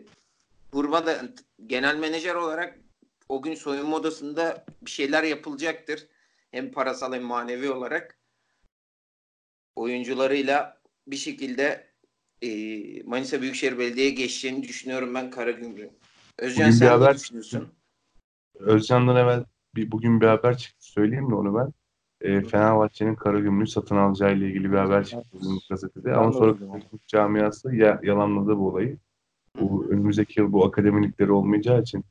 Hurma da genel menajer olarak o gün soyunma odasında bir şeyler yapılacaktır. Hem parasal hem manevi olarak. Oyuncularıyla bir şekilde e, Manisa Büyükşehir Belediye'ye geçeceğini düşünüyorum ben Karagümrük'ün. Özcan bugün sen haber ne düşünüyorsun? Özcan'dan evvel bir, bugün bir haber çıktı. Söyleyeyim mi onu ben? E, Fenerbahçe'nin Karagümrük'ü satın alacağıyla ilgili bir haber çıktı bugün gazetede. Ama sonra Karagümrük camiası ya, yalanladı bu olayı. Bu önümüzdeki yıl bu akademilikleri olmayacağı için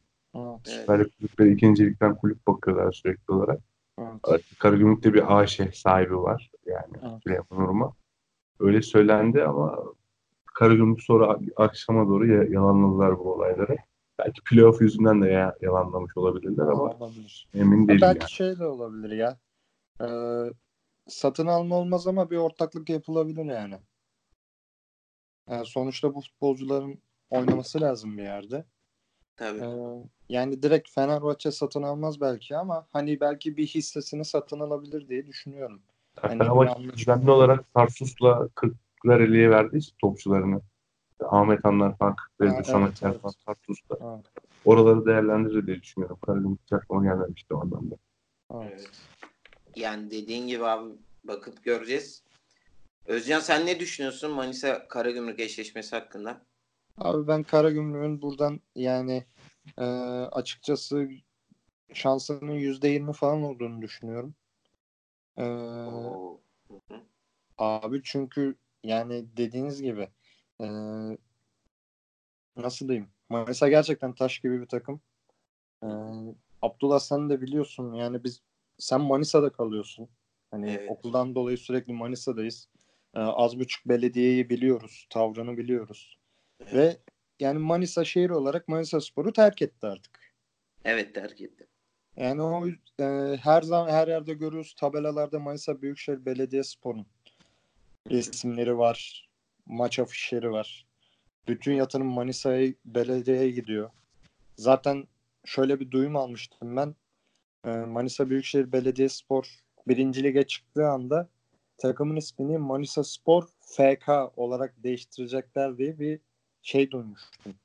süper evet. Kulüpleri ikincilikten kulüp bakıyorlar sürekli olarak. Evet. Karagümrük'te bir A Ş sahibi var. Yani evet. Süleyman Urma. Öyle söylendi ama Karagümrük sonra akşama doğru yalanladılar bu olayları. Belki playoff yüzünden de yalanlamış olabilirler ama olabilir. Emin değilim. Belki yani. Şey de olabilir ya. Ee, satın alma olmaz ama bir ortaklık yapılabilir yani. Yani sonuçta bu futbolcuların oynaması lazım bir yerde. Tabii. Ee, yani direkt Fenerbahçe satın almaz belki ama hani belki bir hissesini satın alabilir diye düşünüyorum. Yani Fenerbahçe düzenli olarak Tarsus'la kırklareli'ye verdi işte topçularını. Ahmet Hanlar falan kırklareli, evet, Sametler evet. Falan Tarsus'la. Evet. Oraları değerlendirir diye düşünüyorum. Karagümrük çakma gelmemişti o anlamda. Evet. Yani dediğin gibi abi bakıp göreceğiz. Özcan sen ne düşünüyorsun Manisa Karagümrük eşleşmesi hakkında? Abi ben Karagümrük'ün buradan yani e, açıkçası şansının yüzde yirmi falan olduğunu düşünüyorum. E, Abi çünkü yani dediğiniz gibi ee, nasıl diyeyim? Manisa gerçekten taş gibi bir takım. Ee, Abdullah sen de biliyorsun yani biz sen Manisa'da kalıyorsun. Hani evet. Okuldan dolayı sürekli Manisa'dayız. Ee, az buçuk belediyeyi biliyoruz. Tavrını biliyoruz. Evet. Ve yani Manisa şehir olarak Manisa Spor'u terk etti artık. Evet, terk etti. Yani o e, her zaman her yerde görüyoruz. Tabelalarda Manisa Büyükşehir Belediye Spor'un resimleri var. Maç afişleri var. Bütün yatırım Manisa'ya, belediyeye gidiyor. Zaten şöyle bir duyum almıştım ben. E, Manisa Büyükşehir Belediye Spor birinci lige çıktığı anda takımın ismini Manisa Spor F K olarak değiştirecekler diye bir şey duymuştum.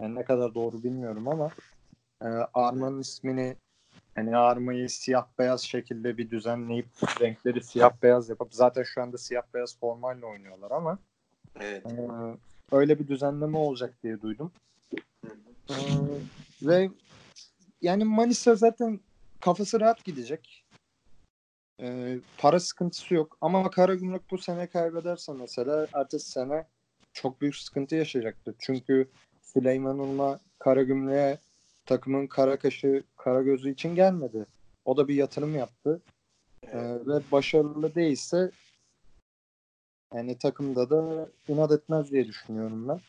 Yani ne kadar doğru bilmiyorum ama e, armanın ismini, yani armayı siyah beyaz şekilde bir düzenleyip renkleri siyah beyaz yapıp, zaten şu anda siyah beyaz formayla oynuyorlar ama evet. e, öyle bir düzenleme olacak diye duydum. E, ve yani Manisa zaten kafası rahat gidecek. E, para sıkıntısı yok ama Karagümrük bu sene kaybederse mesela ertesi sene çok büyük sıkıntı yaşayacaktı. Çünkü Süleyman Ulma Karagümrük'e takımın kara kaşı, kara gözü için gelmedi. O da bir yatırım yaptı. Ee, ve başarılı değilse yani takımda da inat etmez diye düşünüyorum ben.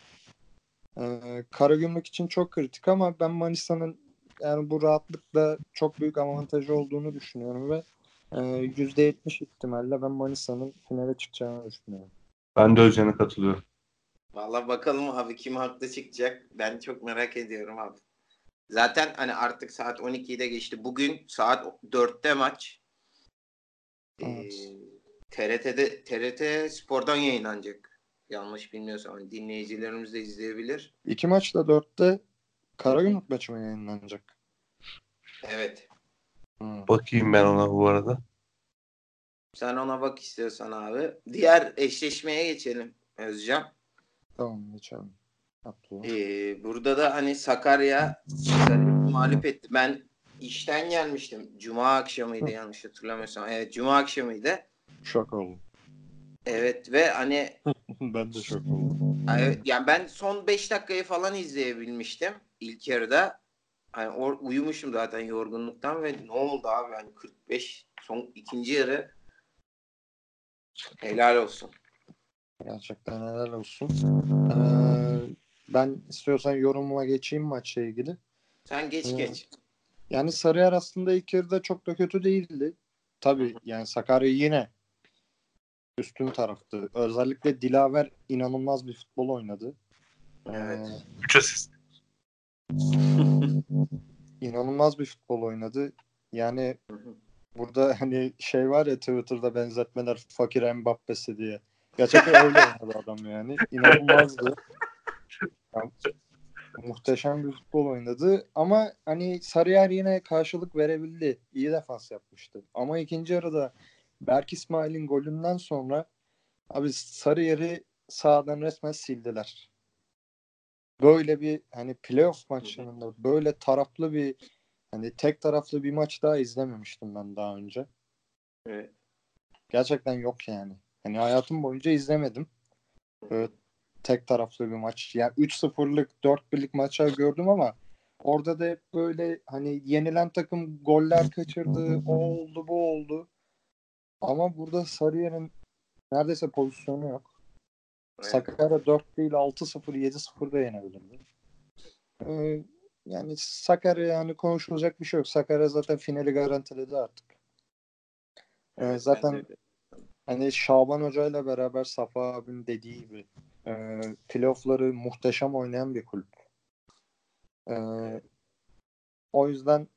Ee, Karagümrük için çok kritik ama ben Manisa'nın yani bu rahatlıkla çok büyük avantajı olduğunu düşünüyorum ve e, yüzde yetmiş ihtimalle ben Manisa'nın finale çıkacağını düşünüyorum. Ben de Özcan'a katılıyorum. Vallahi bakalım abi kim haklı çıkacak. Ben çok merak ediyorum abi. Zaten hani artık saat on ikiyi de geçti. Bugün saat dörtte maç. Evet. Ee, T R T'de T R T Spor'dan yayınlanacak. Yanlış bilmiyorsam hani dinleyicilerimiz de izleyebilir. İki maçla dörtte Karagümrük maçı mı yayınlanacak? Evet. Hmm. Bakayım ben ona bu arada. Sen ona bak istiyorsan abi. Diğer eşleşmeye geçelim Özcan. Tamam, geçelim. Ee, burada da hani Sakarya mağlup etti. Ben işten gelmiştim. Cuma akşamıydı yanlış hatırlamıyorsam. Evet, Cuma akşamıydı. Şok oldum. Evet ve hani ben de şok oldum. Yani, yani ben son beş dakikayı falan izleyebilmiştim ilk yarıda. Hani or, uyumuşum zaten yorgunluktan ve ne oldu abi? Yani kırk beş son ikinci yarı. Helal olsun. Gerçekten helal olsun. Ee, ben istiyorsan yorumuma geçeyim maçla ilgili. Sen geç ee, geç. Yani Sarıyer aslında ilk yarıda çok da kötü değildi. Tabii yani Sakarya yine üstün taraftı. Özellikle Dilaver inanılmaz bir futbol oynadı. Evet. üç ee, asist. İnanılmaz bir futbol oynadı. Yani burada hani şey var ya, Twitter'da benzetmeler fakir Mbappe'si diye. Gerçekten öyle oynadı adam yani. İnanılmazdı. Yani, muhteşem bir futbol oynadı. Ama hani Sarıyer yine karşılık verebildi. İyi defans yapmıştı. Ama ikinci yarıda Berk İsmail'in golünden sonra abi Sarıyer'i sahadan resmen sildiler. Böyle bir hani playoff maçlarında böyle taraflı bir hani tek taraflı bir maç daha izlememiştim ben daha önce. Evet. Gerçekten yok yani. Yani hayatım boyunca izlemedim. Böyle tek taraflı bir maç. Yani üç sıfırlık, dört birlik maçlar gördüm ama orada da hep böyle hani yenilen takım goller kaçırdı, o oldu, bu oldu. Ama burada Sarıyer'in neredeyse pozisyonu yok. Evet. Sakarya dört değil altı sıfır, yedi sıfırda yenebilirdi. Ee, yani Sakarya yani konuşulacak bir şey yok. Sakarya zaten finali garantiledi artık. Ee, zaten hani Şaban Hoca ile beraber Safa abinin dediği gibi e, playoff'ları muhteşem oynayan bir kulüp. E, o yüzden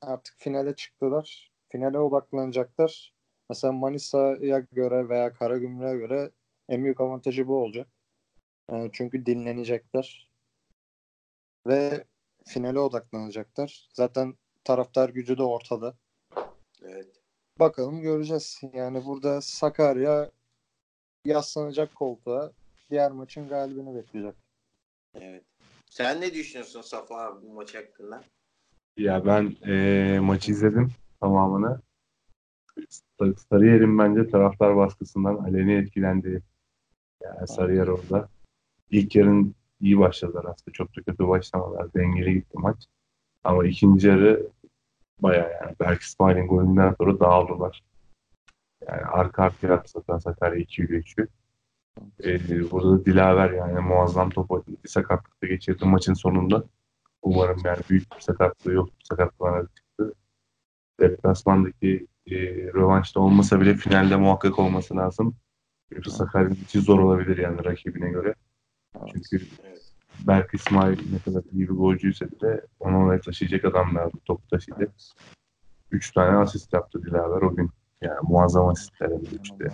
artık finale çıktılar. Finale odaklanacaklar. Mesela Manisa'ya göre veya Karagümrük'e göre en büyük avantajı bu olacak. E, çünkü dinlenecekler. Ve finale odaklanacaklar. Zaten taraftar gücü de ortada. Evet. Bakalım göreceğiz. Yani burada Sakarya yaslanacak koltuğa, diğer maçın galibini bekleyecek. Evet. Sen ne düşünüyorsun Safa abi bu maç hakkında? Ya ben ee, maçı izledim tamamını. Sarıyer'in bence taraftar baskısından aleni etkilendi. Yani Sarıyer orada. İlk yarın iyi başladılar aslında. Çok da kötü başlamalar. Dengeli gitti maç. Ama ikinci yarı bayağı yani. Berk İsmail'in golünden sonra dağıldılar. Yani arka arkaya atsatan Sakarya iki üç üç. Ee, burada Dilaver yani muazzam topu sakatlıkta geçirdi maçın sonunda. Umarım yani büyük bir sakatlığı yok. Sakatlıklarına çıktı. Deplasmandaki e, rövanşta olmasa bile finalde muhakkak olması lazım. Çünkü Sakarya'nın için zor olabilir yani rakibine göre. Çünkü Berk İsmail ne kadar iyi bir golcüyse de onu oraya taşıyacak adam lazım. Topu taşıyacak. Üç tane asist yaptı Dilaver o gün. Yani muazzam asistler yaptı işte.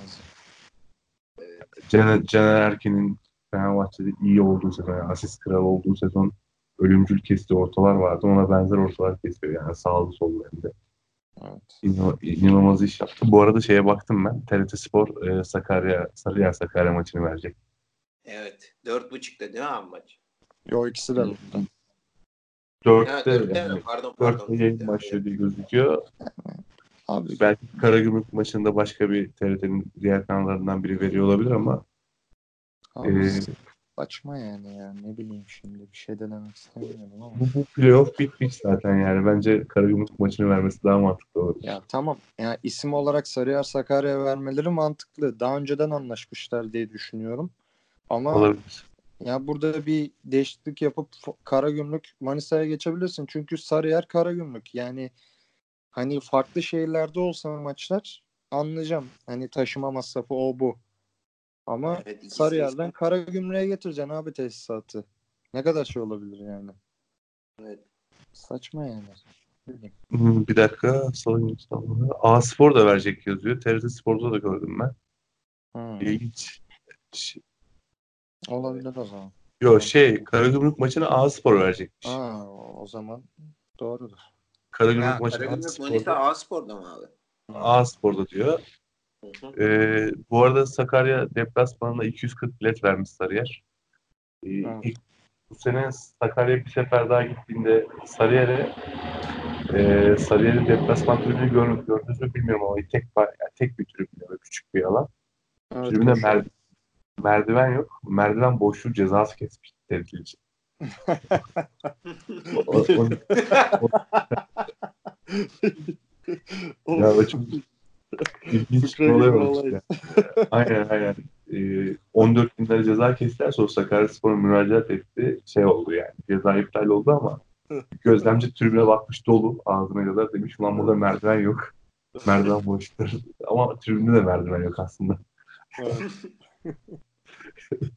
Caner, Caner Erkin'in Fenerbahçe'de iyi olduğu sezon, yani asist kralı olduğu sezon ölümcül kestiği ortalar vardı. Ona benzer ortalar kesiyor yani sağlı sollu hem de. Evet. İnanılmaz, inanılmaz iş yaptı. Bu arada şeye baktım ben. T R T Spor e, Sakarya, Sarıyer Sakarya maçını verecek. Evet. dört buçukta değil mi abi maç? Yok ikisi de. dörtte evet, yani, pardon, pardon. dörtte başlıyor diye gözüküyor. Abi. Belki Karagümrük maçında başka bir T R T'nin diğer kanallarından biri veriyor olabilir ama e, açma yani ya ne bileyim şimdi bir şey denemek istemiyorum ama bu, bu playoff bitmiş zaten yani bence Karagümrük maçını vermesi daha mantıklı olur. Ya tamam yani isim olarak Sarıyer Sakarya vermeleri mantıklı. Daha önceden anlaşmışlar diye düşünüyorum. Ama olabilir. Ya burada bir değişiklik yapıp Karagümrük Manisa'ya geçebilirsin. Çünkü Sarıyer Karagümrük yani hani farklı şehirlerde olsa maçlar anlayacağım. Hani taşıma masrafı o bu. Ama evet, Sarıyer'den Karagümrük'e getireceksin abi tesisatı. Ne kadar şey olabilir yani. Evet. Saçma yani. Bir dakika. A Spor da verecek yazıyor. T R T Spor'da da gördüm ben. Hmm. İlginç. Olabilir o zaman. Yok şey Karagümrük maçını A Spor verecekmiş. Aa, o zaman doğrudur. Karagümrük maçı Manisa A Spor'da mı abi? A Spor'da diyor. Hı hı. Ee, bu arada Sakarya deplasmanına iki yüz kırk bilet vermiş Sarıyer. Ee, ilk, bu sene Sakarya bir sefer daha gittiğinde Sarıyer'e e, Sarıyer'in deplasman tribünü görmüş, gördünüz mü bilmiyorum ama tek, yani tek bir tribün, küçük bir alan. Evet, tribüne mer- merdiven yok. Merdiven boşluğu cezası kesmiş tehlikeli için. o, o, o, o. Ya o çok ilginç bir olay olmuş. Aynen aynen. Ee, on dört günler ceza kestiler. Sonra Sakaryaspor müracaat etti. Şey oldu yani. Ceza iptal oldu ama gözlemci tribüne bakmış dolu. Ağzına kadar demiş ulan burada merdiven yok. Merdiven boştur. Ama tribünde de merdiven yok aslında.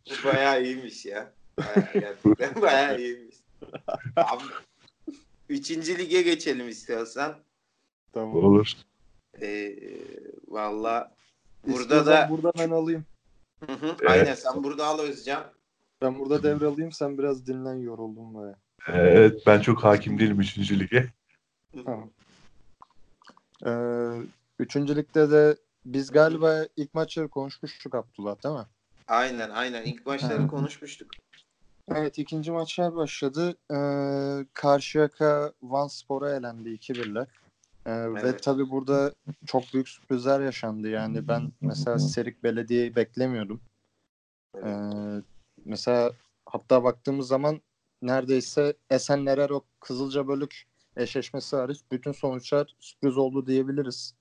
Bu bayağı iyiymiş ya. Bayağı, bayağı iyiymiş. Abi, üçüncü lige geçelim istiyorsan. Tamam. Olur. Ee, valla burada da burada ben alayım. Hı hı, evet. Aynen sen burada al Özcan. Ben burada devralayayım sen biraz dinlen yoruldun baya. Evet ben çok hakim değilim üçüncü lige. Tamam. Ee, üçüncü ligde de biz galiba ilk maçları konuşmuştuk Abdullah değil mi? Aynen aynen ilk maçları konuşmuştuk. Evet ikinci maçlar başladı. Ee, Karşıyaka Vanspor'a elendi iki birle. Ee, evet. Ve tabii burada çok büyük sürprizler yaşandı. Yani ben mesela Serik Belediye'yi beklemiyordum. Ee, mesela hatta baktığımız zaman neredeyse Esenler o Kızılca Bölük eşleşmesi hariç bütün sonuçlar sürpriz oldu diyebiliriz.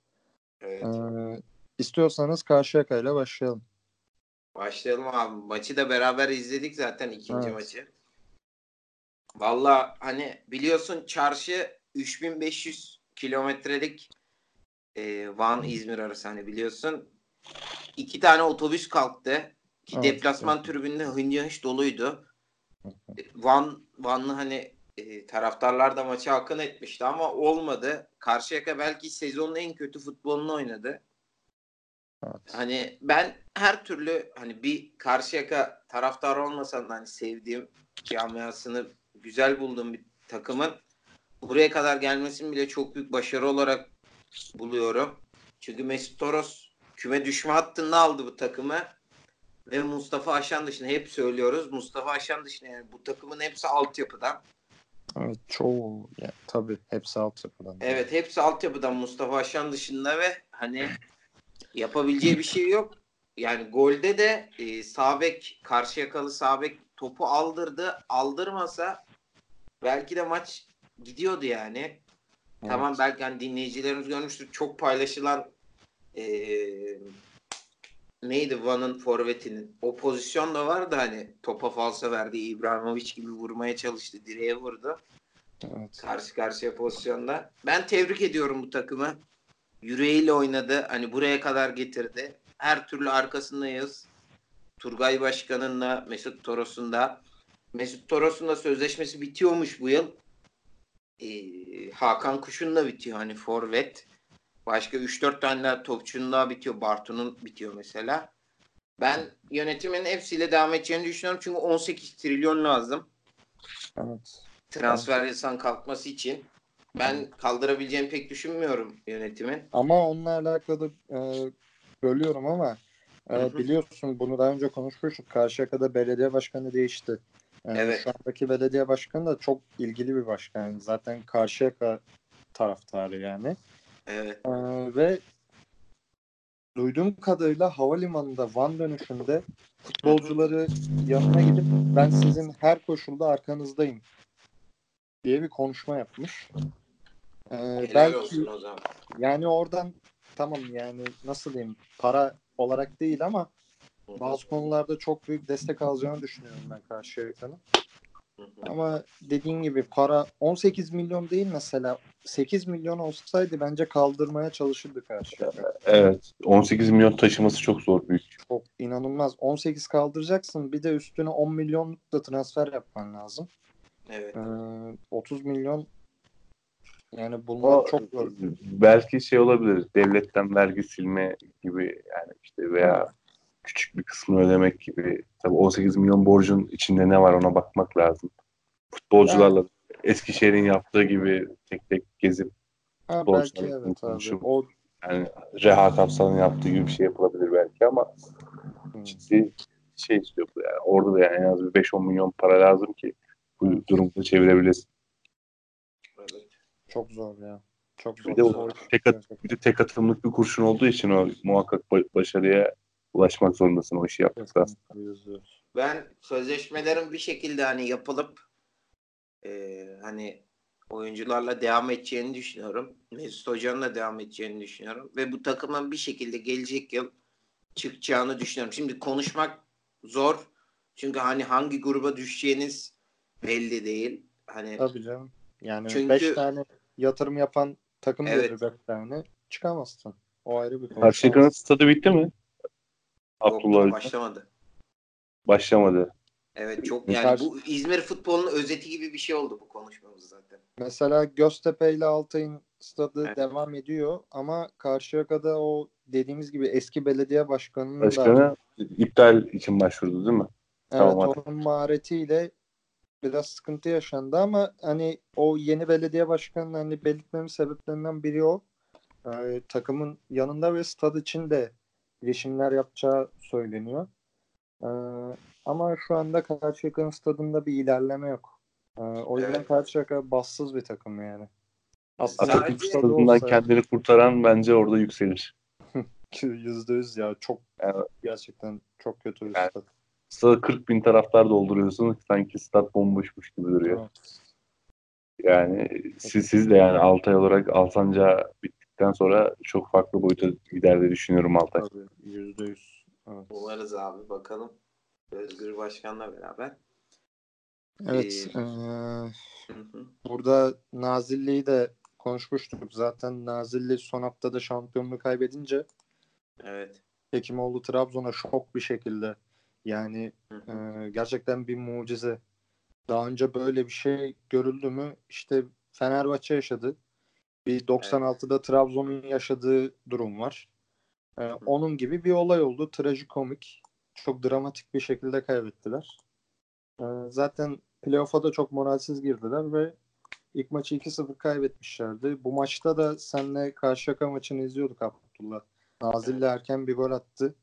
Evet. Ee, istiyorsanız Karşıyaka ile başlayalım. Başlayalım abi. Maçı da beraber izledik zaten ikinci evet. maçı. Valla hani biliyorsun çarşı üç bin beş yüz kilometrelik e, Van-İzmir arası hani biliyorsun. İki tane otobüs kalktı. Ki evet, deplasman evet. tribünde hınç doluydu. Van Vanlı hani e, taraftarlar da maça akın etmişti ama olmadı. Karşıyaka belki sezonun en kötü futbolunu oynadı. Evet. Hani ben her türlü hani bir Karşıyaka taraftarı olmasam da hani sevdiğim camiasını güzel bulduğum bir takımın buraya kadar gelmesini bile çok büyük başarı olarak buluyorum. Çünkü Mesut Toros küme düşme hattında aldı bu takımı ve Mustafa Aşan dışında hep söylüyoruz. Mustafa Aşan dışında yani bu takımın hepsi altyapıdan. Evet, çoğu yani, tabii hepsi altyapıdan. Evet, hepsi altyapıdan Mustafa Aşan dışında ve hani yapabileceği bir şey yok. Yani golde de e, sağ bek, Karşıyakalı sağ bek topu aldırdı. Aldırmasa belki de maç gidiyordu yani. Evet. Tamam, belki hani dinleyicilerimiz görmüştür. Çok paylaşılan e, neydi Van'ın forvetinin? O pozisyon da vardı hani, topa falso verdi. İbrahimovic gibi vurmaya çalıştı. Direğe vurdu. Evet. Karşı karşıya pozisyonda. Ben tebrik ediyorum bu takımı. Yüreğiyle oynadı. Hani buraya kadar getirdi. Her türlü arkasındayız. Turgay Başkan'ınla Mesut Toros'un da. Mesut Toros'un da sözleşmesi bitiyormuş bu yıl. Ee, Hakan Kuş'un da bitiyor. Hani forvet. Başka üç dört tane daha topçunun daha bitiyor. Bartu'nun bitiyor mesela. Ben yönetimin hepsiyle devam edeceğini düşünüyorum. Çünkü on sekiz trilyon lazım. Evet. Transfer evet. yasanın kalkması için. Ben kaldırabileceğimi pek düşünmüyorum yönetimin. Ama onunla alakalı e, bölüyorum ama e, hı hı. biliyorsun bunu daha önce konuşmuştuk. Karşıyaka'da belediye başkanı değişti. Yani evet. Şu andaki belediye başkanı da çok ilgili bir başkan. Yani zaten Karşıyaka taraftarı yani. Evet. E, ve duyduğum kadarıyla havalimanında Van dönüşünde futbolcuları yanına gidip ben sizin her koşulda arkanızdayım diye bir konuşma yapmış. Ee, Helal belki, olsun o zaman. Yani oradan tamam yani nasıl diyeyim, para olarak değil ama bazı konularda çok büyük destek alacağını düşünüyorum ben Karşıyaka'nın. Ama dediğin gibi para on sekiz milyon değil mesela, sekiz milyon olsaydı bence kaldırmaya çalışırdı Karşıyaka. Evet. on sekiz milyon taşıması çok zor, büyük. Çok inanılmaz. on sekiz kaldıracaksın, bir de üstüne on milyonluk da transfer yapman lazım. Evet. Ee, otuz milyon yani bulmak o, çok zor. Belki şey olabilir, devletten vergi silme gibi yani işte veya evet. küçük bir kısmını ödemek gibi. Tabii on sekiz milyon borcun içinde ne var ona bakmak lazım. Futbolcularla evet. Eskişehir'in yaptığı gibi tek tek gezip ha, belki evet konuşup, abi. O... yani Reha Kapsan'ın yaptığı gibi bir şey yapılabilir belki ama hmm. ciddi şey istiyor bu yani. Orada da yani en az bir beş on milyon para lazım ki bu durumda çevirebilirsin. Evet. Çok zor ya. Çok zor. Bir de, zor. Tek, at- bir de tek atımlık bir kurşun olduğu için o muhakkak başarıya ulaşmak zorundasın, o işi yaptıktan. Ben sözleşmelerin bir şekilde hani yapılıp e, hani oyuncularla devam edeceğini düşünüyorum. Mesut Hoca'nın da devam edeceğini düşünüyorum. Ve bu takımın bir şekilde gelecek yıl çıkacağını düşünüyorum. Şimdi konuşmak zor. Çünkü hani hangi gruba düşeceğiniz belli değil. Hani tabii canım. Yani çünkü beş tane yatırım yapan takım evet. gelir beş tane. Çıkamazsın. O ayrı bir konu. Karşıyaka'nın stadı bitti mi? Abdullah başlamadı. Başlamadı. Evet, çok yani Karşı... bu İzmir futbolunun özeti gibi bir şey oldu bu konuşmamız zaten. Mesela Göztepe ile Altay'ın stadı evet. devam ediyor ama Karşıyaka'da o dediğimiz gibi eski belediye başkanının Başkanı da iptal için başvurdu değil mi? Evet, tamam, onun maharetiyle biraz sıkıntı yaşandı ama hani o yeni belediye başkanının hani belirtmemin sebeplerinden biri o. Ee, takımın yanında ve stad için de girişimler yapacağı söyleniyor. Ee, ama şu anda Karşıyaka'nın stadında bir ilerleme yok. Ee, o yüzden evet. Karşıyaka bassız bir takım yani. Aslında Atatürk stadından olsa... kendini kurtaran bence orada yükselir. yüzde yüz ya, çok evet. gerçekten çok kötü bir evet. stad. Stada kırk bin taraftar dolduruyorsunuz. Sanki stat bomboşmuş gibi duruyor. Evet. Yani siz, siz de yani Altay olarak Alsanca bittikten sonra çok farklı boyuta gider diye düşünüyorum Altay. Tabii, yüzde yüz. Evet. Umarız abi, bakalım. Özgür Başkan'la beraber. Evet. Ee, ee, burada Nazilli'yi de konuşmuştuk. Zaten Nazilli son haftada şampiyonluğu kaybedince evet. Hekimoğlu Trabzon'a şok bir şekilde. Yani e, gerçekten bir mucize. Daha önce böyle bir şey görüldü mü? İşte Fenerbahçe yaşadı. Bir doksan altıda evet. Trabzon'un yaşadığı durum var. E, onun gibi bir olay oldu. Trajikomik. Çok dramatik bir şekilde kaybettiler. E, zaten playoff'a da çok moralsiz girdiler ve ilk maçı iki sıfır kaybetmişlerdi. Bu maçta da seninle Karşıyaka maçını izliyorduk Abdullah. Nazilli evet. erken bir gol attı.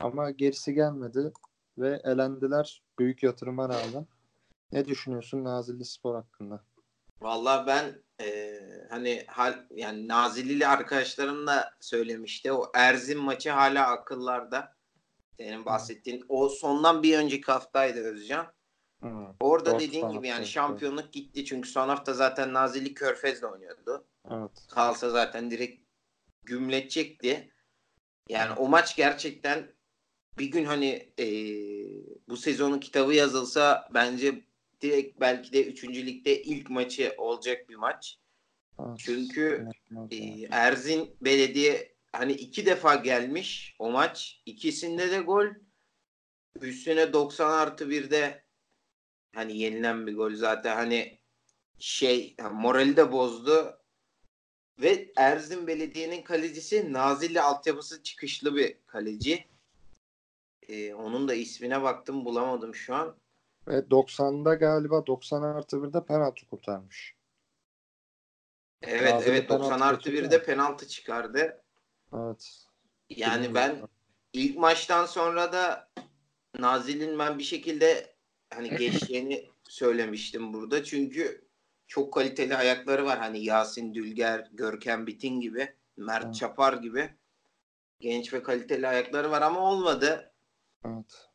Ama gerisi gelmedi ve elendiler büyük yatırıma rağmen. Ne düşünüyorsun Nazilli Spor hakkında? Vallahi ben e, hani hal, yani Nazilli'li arkadaşlarım da söylemişti. O Erzin maçı hala akıllarda. Senin bahsettiğin o sondan bir önceki haftaydı Özcan. Hı, Orada dediğin gibi yani şampiyonluk gitti. Çünkü son hafta zaten Nazilli Körfez'le oynuyordu. Evet. Kalsa zaten direkt gümletecekti. Yani o maç gerçekten bir gün hani e, bu sezonun kitabı yazılsa bence direkt belki de üçüncü ligde ilk maçı olacak bir maç. Evet. Çünkü evet. E, Erzin Belediye hani iki defa gelmiş o maç. İkisinde de gol. Üstüne doksan artı birde hani yenilen bir gol zaten hani şey yani morali de bozdu. Ve Erzin Belediye'nin kalecisi Nazilli altyapısı çıkışlı bir kaleci. Ee, onun da ismine baktım bulamadım şu an. Ve doksanda galiba doksan artı birde penaltı kurtarmış. Evet Nazilli evet doksan artı birde penaltı çıkardı. Evet. Yani bilmiyorum. Ben ilk maçtan sonra da Nazilli'nin ben bir şekilde hani geçtiğini söylemiştim burada. Çünkü çok kaliteli ayakları var. Hani Yasin Dülger, Görkem Bitin gibi, Mert evet. Çapar gibi genç ve kaliteli ayakları var ama olmadı. Evet.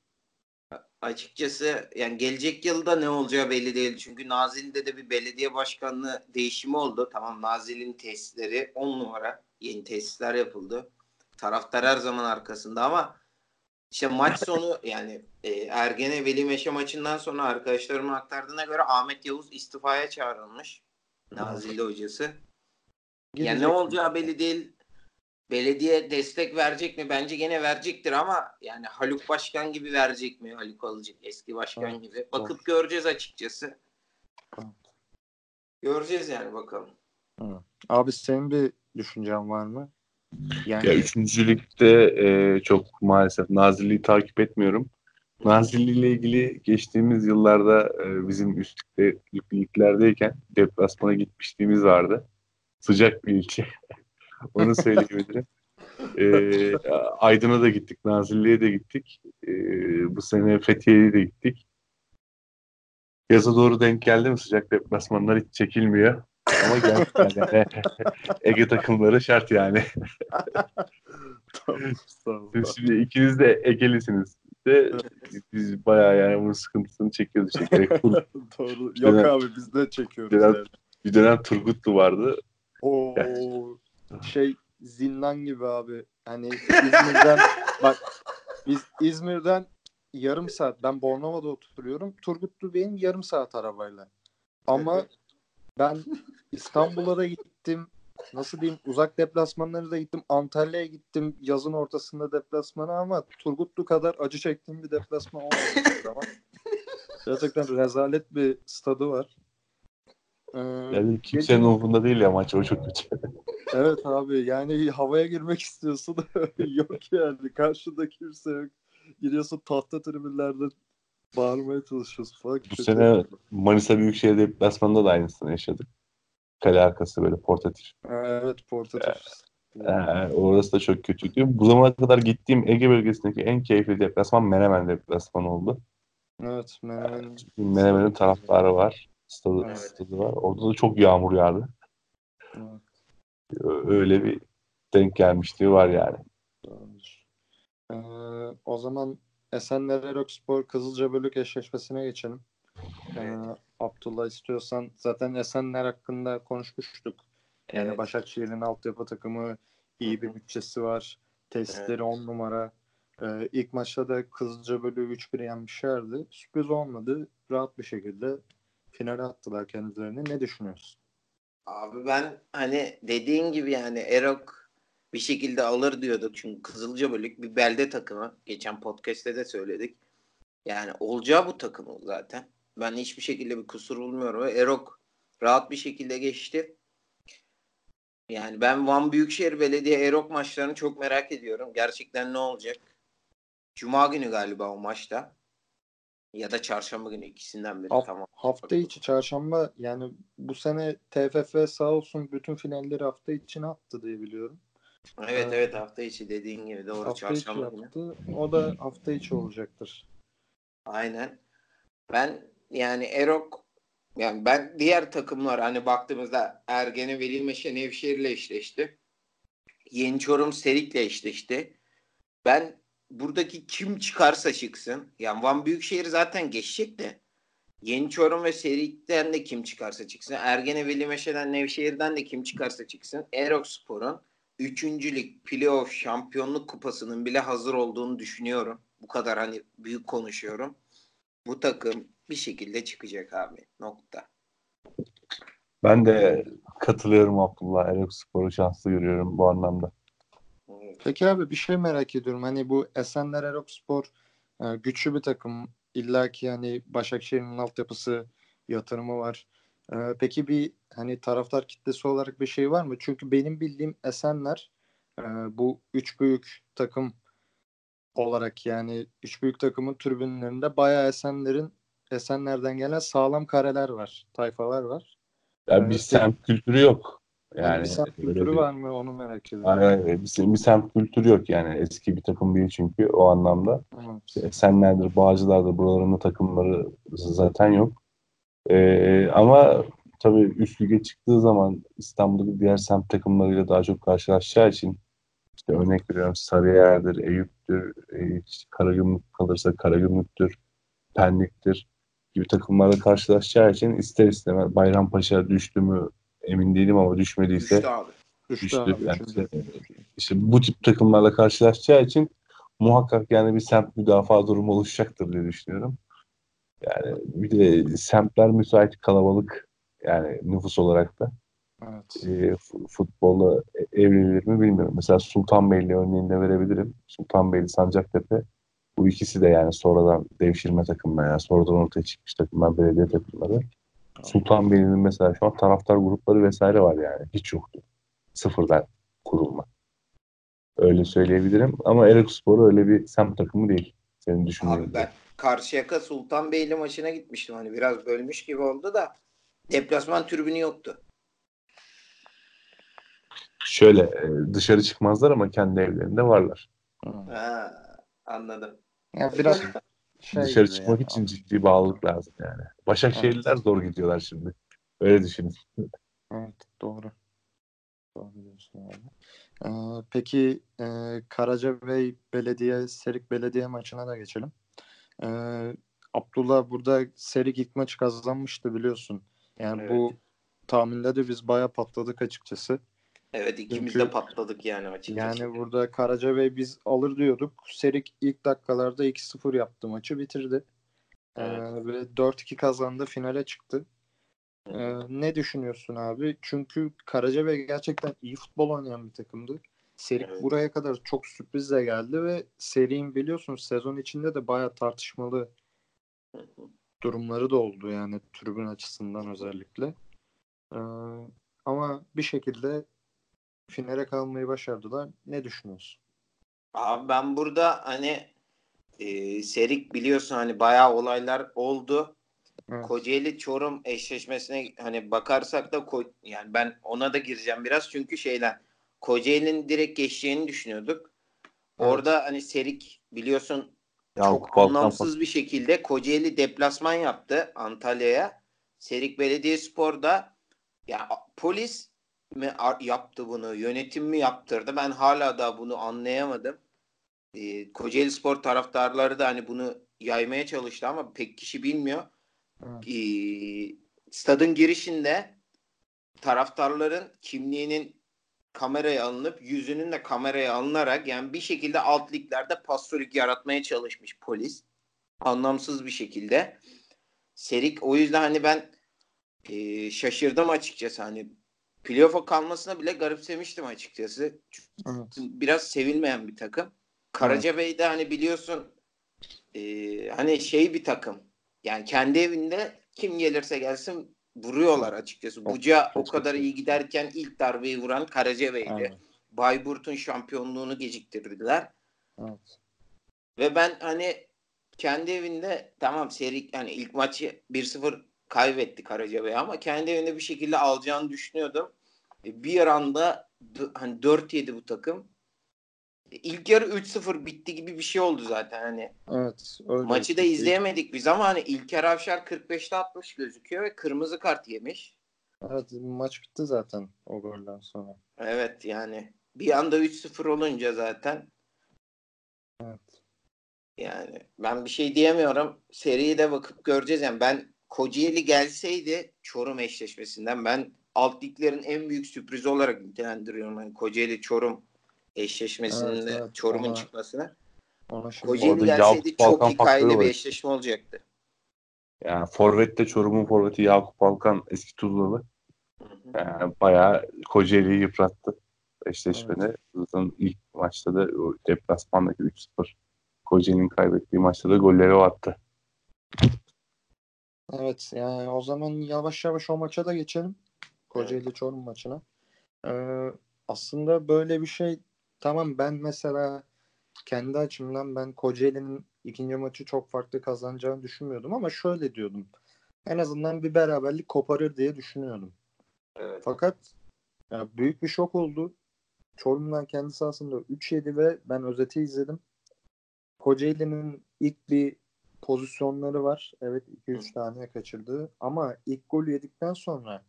Açıkçası yani gelecek yılda ne olacağı belli değil. Çünkü Nazilli'de de bir belediye başkanlığı değişimi oldu. Tamam Nazilli'nin tesisleri on numara. Yeni tesisler yapıldı. Taraftar her zaman arkasında ama işte maç sonu yani e, Ergene Veli Meşe maçından sonra arkadaşlarımın aktardığına göre Ahmet Yavuz istifaya çağrılmış. Nazilli hocası. Yani ne olacağı belli değil. Belediye destek verecek mi? Bence gene verecektir ama yani Haluk Başkan gibi verecek mi? Haluk Alıcı eski başkan evet, gibi. Bakıp doğru. Göreceğiz açıkçası. Evet. Göreceğiz yani bakalım. Hı. Abi senin bir düşüncen var mı? Yani... Ya üçüncülükte e, çok maalesef Nazilli'yi takip etmiyorum. Nazilli ile ilgili geçtiğimiz yıllarda e, bizim üstlükte liglerdeyken deplasmana gitmişliğimiz vardı. Sıcak bir ilçe. Onu söyleyebilirim. e, Aydın'a da gittik, Nazilli'ye de gittik. E, bu sene Fethiye'ye de gittik. Yaza doğru denk geldi mi sıcak deplasmanlar hiç çekilmiyor. Ama gerçekten yani. Ege takımları şart yani. Tamam, tamam. Şimdi ikiniz de Ege'lisiniz. De, biz bayağı yani bunun sıkıntısını çekiyoruz. Doğru. Bir Yok dönem, abi biz de çekiyoruz. Bir dönem, yani. Bir dönem Turgutlu vardı. Oo yani. Şey zindan gibi abi. Hani İzmir'den bak biz İzmir'den yarım saat. Ben Bornova'da oturuyorum. Turgutlu Bey'in yarım saat arabayla. Ama ben İstanbul'a da gittim. Nasıl diyeyim? Uzak deplasmanlara da gittim. Antalya'ya gittim. Yazın ortasında deplasmana ama Turgutlu kadar acı çektiğim bir deplasman olmadı. Zaman. Gerçekten rezalet bir stadı var. Ee, yani kimsenin umurunda değil ya maç. O çok kötü. Evet abi. Yani havaya girmek istiyorsun. Yok yani. Karşıda kimse yok. Giriyorsun tahta tribünlerde. Bağırmaya çalışıyoruz falan. Bu sene Manisa Büyükşehir Deplasman'da da aynısını yaşadık. Kale arkası böyle portatif. Evet portatif. Ee, e, orası da çok kötüydü. Bu zamana kadar gittiğim Ege bölgesindeki en keyifli deplasman Menemen Deplasmanı oldu. Evet Menemen. Menemen'in taraftarı var. Stadı, evet. Stadı var. Orada da çok yağmur yağdı. Evet. Öyle bir denk gelmişliği var yani. Ee, o zaman Esenler Erokspor Kızılca Bölük eşleşmesine geçelim. Ee, Abdullah istiyorsan zaten Esenler hakkında konuşmuştuk. Yani evet. Başakşehir'in altyapı takımı iyi bir bütçesi var. Testleri on evet. numara. Ee, ilk maçta da Kızılca Bölük'ü üç bir yenmişlerdi. Sürpriz olmadı. Rahat bir şekilde finale attılar kendilerini. Ne düşünüyorsun? Abi ben hani dediğin gibi yani Erok bir şekilde alır diyorduk. Çünkü Kızılca Bölük bir belde takımı. Geçen podcast'te de söyledik. Yani olacağı bu takımı zaten. Ben hiçbir şekilde bir kusur bulmuyorum. Erok rahat bir şekilde geçti. Yani ben Van Büyükşehir Belediye Erok maçlarını çok merak ediyorum. Gerçekten ne olacak? Cuma günü galiba o maçta. Ya da çarşamba günü ikisinden biri. Ha- tamam. Hafta içi çarşamba yani bu sene T F F sağ olsun bütün finalleri hafta içine attı diye biliyorum. Evet ee, evet hafta içi dediğin gibi doğru çarşamba günü. O da hafta içi olacaktır. Aynen. Ben yani Erok, yani ben diğer takımlar hani baktığımızda Ergene, Velimeşe, Nevşehir'le eşleşti. Yeni Çorum Serik'le eşleşti. Ben buradaki kim çıkarsa çıksın, yani Van Büyükşehir zaten geçecek de Yeni Çorum ve Serik'ten de kim çıkarsa çıksın, Ergene, Velimeşe'den, Nevşehir'den de kim çıkarsa çıksın, Erokspor'un üçüncülük, playoff, şampiyonluk kupasının bile hazır olduğunu düşünüyorum. Bu kadar hani büyük konuşuyorum. Bu takım bir şekilde çıkacak abi. Nokta. Ben de katılıyorum Abdullah. Erokspor'u şanslı görüyorum bu anlamda. Peki abi bir şey merak ediyorum. Hani bu Esenler Erokspor güçlü bir takım. İlla ki hani Başakşehir'in altyapısı, yatırımı var. Peki bir hani taraftar kitlesi olarak bir şey var mı? Çünkü benim bildiğim Esenler bu üç büyük takım olarak, yani üç büyük takımın tribünlerinde bayağı Esenlerin Esenler'den gelen sağlam kareler var, tayfalar var. Yani ee, bir semt kültürü yok. Yani, yani bir semt kültürü bir... var mı onu merak ediyorum. Aynen, bir, bir semt kültürü yok yani, eski bir takım değil çünkü o anlamda. Evet. Esenler'dir, Bağcılar'dır, buraların takımları zaten yok. Ee, ama tabii üst lige çıktığı zaman İstanbul'daki diğer semt takımlarıyla daha çok karşılaşacağı için, işte örnek veriyorum Sarıyer'dir, Eyüp'tür, işte Karagümrük kalırsa Karagümrük'tür, Pendik'tir gibi takımlarla karşılaşacağı için ister istemez Bayrampaşa düştü mü emin değilim ama düşmediyse düştü abi. Düştü, düştü abi. Yani işte, işte bu tip takımlarla karşılaşacağı için muhakkak yani bir semt müdafaa durumu oluşacaktır diye düşünüyorum. Yani bir de semtler müsait, kalabalık yani nüfus olarak da. Evet. E, futbolla evrilir mi bilmiyorum. Mesela Sultanbeyli örneğinde verebilirim. Sultanbeyli, Sancaktepe. Bu ikisi de yani sonradan devşirme takımlar, yani sonradan ortaya çıkmış takımlar, belediye takımları. Sultanbeyli'nin mesela şu an taraftar grupları vesaire var yani. Hiç yoktu. Sıfırdan kurulma. Öyle söyleyebilirim. Ama Erokspor öyle bir semt takımı değil. Senin düşündüğün gibi. Ben Karşıyaka Sultanbeyli maçına gitmiştim. Hani biraz bölmüş gibi oldu da deplasman tribünü yoktu. Şöyle dışarı çıkmazlar ama kendi evlerinde varlar. Ha, anladım. Ya biraz şey dışarı çıkmak yani için ciddi bağlılık lazım yani. Başakşehirliler evet, zor gidiyorlar şimdi. Öyle düşünün. Evet, doğru. Doğru diyorsun abi. Ee, peki e, Karacabey Belediye Serik Belediye maçına da geçelim. Ee, Abdullah burada Serik ilk maçı kazanmıştı biliyorsun. Yani evet, bu tahminde de biz bayağı patladık açıkçası. Evet, ikimiz çünkü de patladık yani açıkçası. Yani burada Karacabey biz alır diyorduk. Serik ilk dakikalarda iki sıfır yaptı, maçı bitirdi. Evet. Ee, ve dört iki kazandı, finale çıktı. Ee, ne düşünüyorsun abi? Çünkü Karacabey gerçekten iyi futbol oynayan bir takımdı. Serik evet, buraya kadar çok sürprizle geldi ve Serik'in biliyorsunuz sezon içinde de bayağı tartışmalı durumları da oldu yani tribün açısından özellikle. Ee, ama bir şekilde finale kalmayı başardılar. Ne düşünüyorsun? Abi ben burada hani e, Serik biliyorsun hani bayağı olaylar oldu. Evet. Kocaeli Çorum eşleşmesine hani bakarsak da ko- yani ben ona da gireceğim biraz çünkü şeyler Kocaeli'nin direkt geçeceğini düşünüyorduk. Evet. Orada hani Serik biliyorsun ya, çok bak, anlamsız bak. bir şekilde Kocaeli deplasman yaptı Antalya'ya. Serik Belediyespor da ya polis mi yaptı bunu, yönetim mi yaptırdı, ben hala da bunu anlayamadım. Ee, Kocaeli Spor taraftarları da hani bunu yaymaya çalıştı ama pek kişi bilmiyor. Evet. Ee, stadın girişinde taraftarların kimliğinin kameraya alınıp yüzünün de kameraya alınarak yani bir şekilde alt liglerde pastörlük yaratmaya çalışmış polis. Anlamsız bir şekilde. Serik o yüzden hani ben e, şaşırdım açıkçası hani playoff'a kalmasına bile garipsemiştim açıkçası. Evet. Biraz sevilmeyen bir takım. Karacabey'de hani biliyorsun e, hani şey bir takım. Yani kendi evinde kim gelirse gelsin vuruyorlar açıkçası. Buca o kadar iyi giderken ilk darbeyi vuran Karacabey'di. Evet. Bayburt'un şampiyonluğunu geciktirdiler. Evet. Ve ben hani kendi evinde tamam seri yani ilk maçı bir sıfır kaybetti Karacabey ama kendi evinde bir şekilde alacağını düşünüyordum. Bir anda hani dört yedi bu takım. İlk yarı üç sıfır bitti gibi bir şey oldu zaten hani. Evet, öyle. Maçı da izleyemedik biz ama hani İlker Avşar kırk beşte atmış gözüküyor ve kırmızı kart yemiş. Evet, maç bitti zaten o golden sonra. Evet, yani bir anda üç sıfır olunca zaten. Evet. Yani ben bir şey diyemiyorum. Seriye de bakıp göreceğiz yani. Ben Kocaeli gelseydi Çorum eşleşmesinden ben alt liglerin en büyük sürprizi olarak nitelendiriyorum yani Kocaeli Çorum eşleşmesinin evet, evet, Çorum'un ona, çıkmasına. Ona Kocaeli gelseydi Yakup çok hikayeli bir eşleşme olacaktı. Yani forvette Çorum'un forveti Yakup Balkan eski Tuzlalı. Yani bayağı Kocaeli'yi yıprattı eşleşmede. Evet. Zaten ilk maçta da o deplasmandaki üç sıfır Kocaeli'nin kaybettiği maçta da golleri o attı. Evet, yani o zaman yavaş yavaş o maça da geçelim. Kocaeli Çorum maçına. Ee, aslında böyle bir şey tamam, ben mesela kendi açımdan ben Kocaeli'nin ikinci maçı çok farklı kazanacağını düşünmüyordum ama şöyle diyordum. En azından bir beraberlik koparır diye düşünüyordum. Evet. Fakat ya büyük bir şok oldu. Çorum'dan kendi sahasında üç yedi ve ben özeti izledim. Kocaeli'nin ilk bir pozisyonları var. Evet, iki üç tane kaçırdı. Ama ilk golü yedikten sonra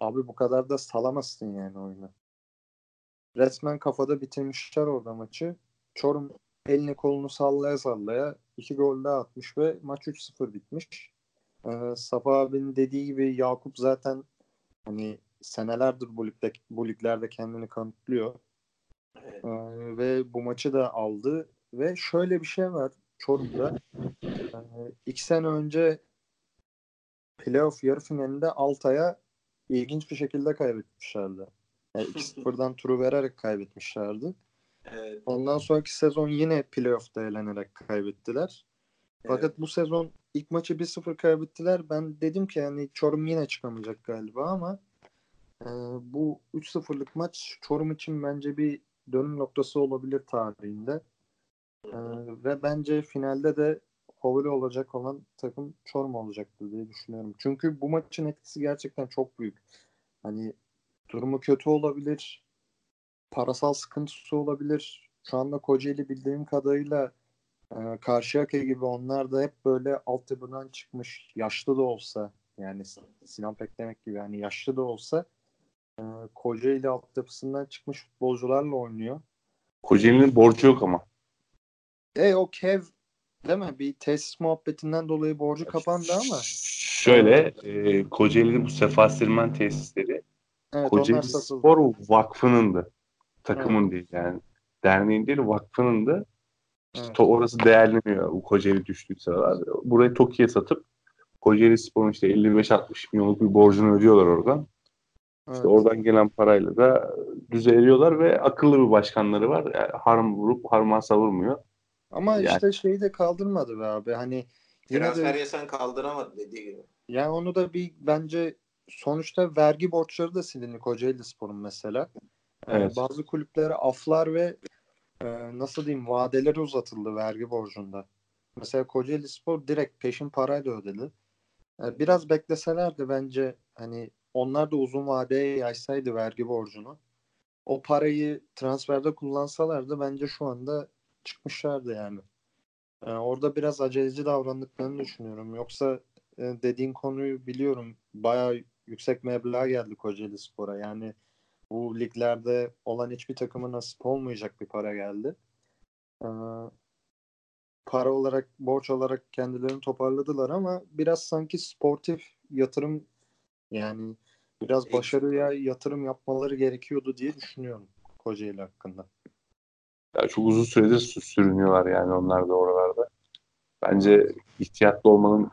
abi bu kadar da salamazsın yani oyunu. Resmen kafada bitirmişler orada maçı. Çorum elini kolunu sallaya sallaya iki gol daha atmış ve maç üç sıfır bitmiş. Ee, Safa abinin dediği gibi Yakup zaten hani senelerdir bu, ligde, bu liglerde kendini kanıtlıyor. Ee, ve bu maçı da aldı. Ve şöyle bir şey var Çorum'da. Yani iki sene önce playoff yarı finalinde Altay'a ilginç bir şekilde kaybetmişlerdi. Yani iki sıfırdan turu vererek kaybetmişlerdi. Evet. Ondan sonraki sezon yine playoff'ta elenerek kaybettiler. Fakat evet, bu sezon ilk maçı bir sıfır kaybettiler. Ben dedim ki yani Çorum yine çıkamayacak galiba ama e, bu üç sıfırlık maç Çorum için bence bir dönüm noktası olabilir tarihinde. Ee, ve bence finalde de favori olacak olan takım Çorum olacaktır diye düşünüyorum. Çünkü bu maçın etkisi gerçekten çok büyük. Hani durumu kötü olabilir, parasal sıkıntısı olabilir. Şu anda Kocaeli bildiğim kadarıyla e, Karşıyaka gibi onlar da hep böyle altyapıdan çıkmış, yaşlı da olsa yani Sinan Pekdemek gibi yani yaşlı da olsa e, Kocaeli altyapısından çıkmış futbolcularla oynuyor. Kocaeli'nin borcu yok ama. E o Kev değil mi? Bir tesis muhabbetinden dolayı borcu kapandı ama. Şöyle e, Kocaeli'de bu Sefa Sirmen tesisleri evet, Kocaeli Spor Vakfı'nındı. Takımın evet, değil yani. Derneğin değil, vakfınındı. Evet. İşte orası değerleniyor. Bu Kocaeli düştüğü sıralar. Burayı Toki'ye satıp Kocaeli Spor'un işte elli beş altmış milyonluk bir borcunu ödüyorlar oradan. Evet. İşte oradan gelen parayla da düzeliyorlar ve akıllı bir başkanları var. Yani harm vurup harman savurmuyor. Ama yani işte şeyi de kaldırmadı be abi. Hani transfer yasan kaldıramadı dediği gibi. Yani onu da bir bence sonuçta vergi borçları da silindi Kocaeli Spor'un mesela. Evet. Ee, bazı kulüplere aflar ve e, nasıl diyeyim vadeleri uzatıldı vergi borcunda. Mesela Kocaeli Spor direkt peşin parayla ödedi. Ee, biraz bekleselerdi bence hani onlar da uzun vadeye yaysaydı vergi borcunu. O parayı transferde kullansalardı bence şu anda çıkmışlardı yani. Ee, orada biraz aceleci davrandıklarını düşünüyorum. Yoksa e, dediğin konuyu biliyorum. Bayağı yüksek meblağ geldi Kocaeli Spor'a. Yani bu liglerde olan hiçbir takıma nasip olmayacak bir para geldi. Ee, para olarak, borç olarak kendilerini toparladılar ama biraz sanki sportif yatırım yani biraz başarıya yatırım yapmaları gerekiyordu diye düşünüyorum Kocaeli hakkında. Ya çok uzun süredir sürünüyorlar yani onlar da oralarda. Bence ihtiyatlı olmanın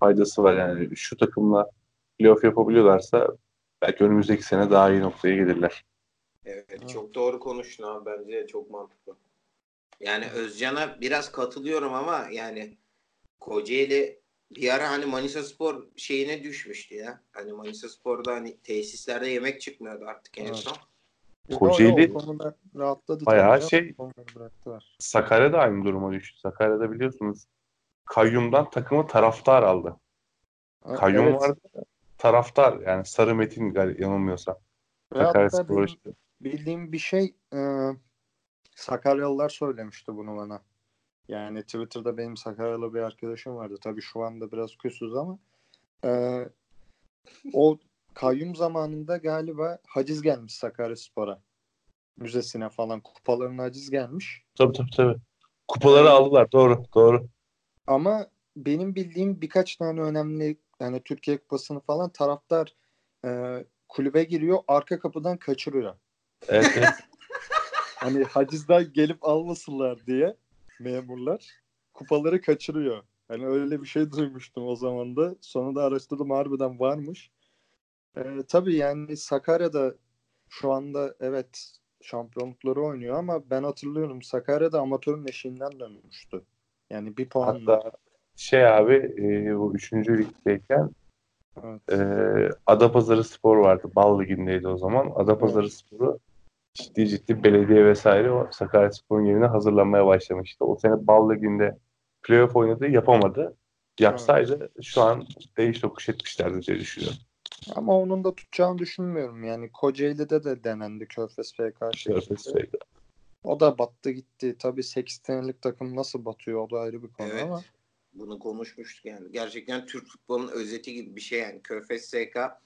faydası var yani. Şu takımla playoff yapabiliyorlarsa belki önümüzdeki sene daha iyi noktaya gelirler. Evet, ha, çok doğru konuştun abi. Bence çok mantıklı. Yani Özcan'a biraz katılıyorum ama yani Kocaeli bir ara hani Manisa Spor şeyine düşmüştü ya. Hani Manisa Spor'da hani tesislerde yemek çıkmıyordu artık en son. Kocaeli bayağı şey Sakarya'da aynı duruma düştü. Sakarya'da biliyorsunuz kayyumdan takımı taraftar aldı. Evet. Kayyum vardı. Taraftar yani Sarı Metin yanılmıyorsa. Sakarya Spor'u işte. Bildiğim bir şey e, Sakaryalılar söylemişti bunu bana. Yani Twitter'da benim Sakaryalı bir arkadaşım vardı. Tabii şu anda biraz küsüz ama e, o kayyum zamanında galiba haciz gelmiş Sakarya Spor'a. Müzesine falan kupalarına haciz gelmiş. Tabii tabii tabii. Kupaları ee, aldılar. Doğru doğru. Ama benim bildiğim birkaç tane önemli, yani Türkiye Kupası'nı falan taraftar e, kulübe giriyor, arka kapıdan kaçırıyor. Evet. evet. Hani hacizden gelip almasınlar diye memurlar kupaları kaçırıyor. Hani öyle bir şey duymuştum o zaman da. Sonra da araştırdım, harbiden varmış. Ee, tabii yani Sakarya'da şu anda evet şampiyonlukları oynuyor ama ben hatırlıyorum Sakarya'da amatörün eşiğinden dönmüştü. Yani bir puan hatta da... şey abi e, bu üçüncü ligdeyken evet. e, Adapazarı Spor vardı. Bal Ligi'ndeydi o zaman. Adapazarı evet. Spor'u ciddi ciddi belediye vesaire o Sakaryaspor'un yerine hazırlanmaya başlamıştı. O sene Bal Ligi'nde playoff oynadı, yapamadı. Yapsaydı evet. şu an değiş tokuş etmişlerdi diye düşünüyorum. Ama onun da tutacağını düşünmüyorum. Yani Kocaeli'de de denendi Körfez F K şeklinde. O da battı gitti. Tabii sekiz senelik takım nasıl batıyor o da ayrı bir konu evet. ama. Bunu konuşmuştuk yani. Gerçekten Türk futbolunun özeti gibi bir şey yani. Körfez S K.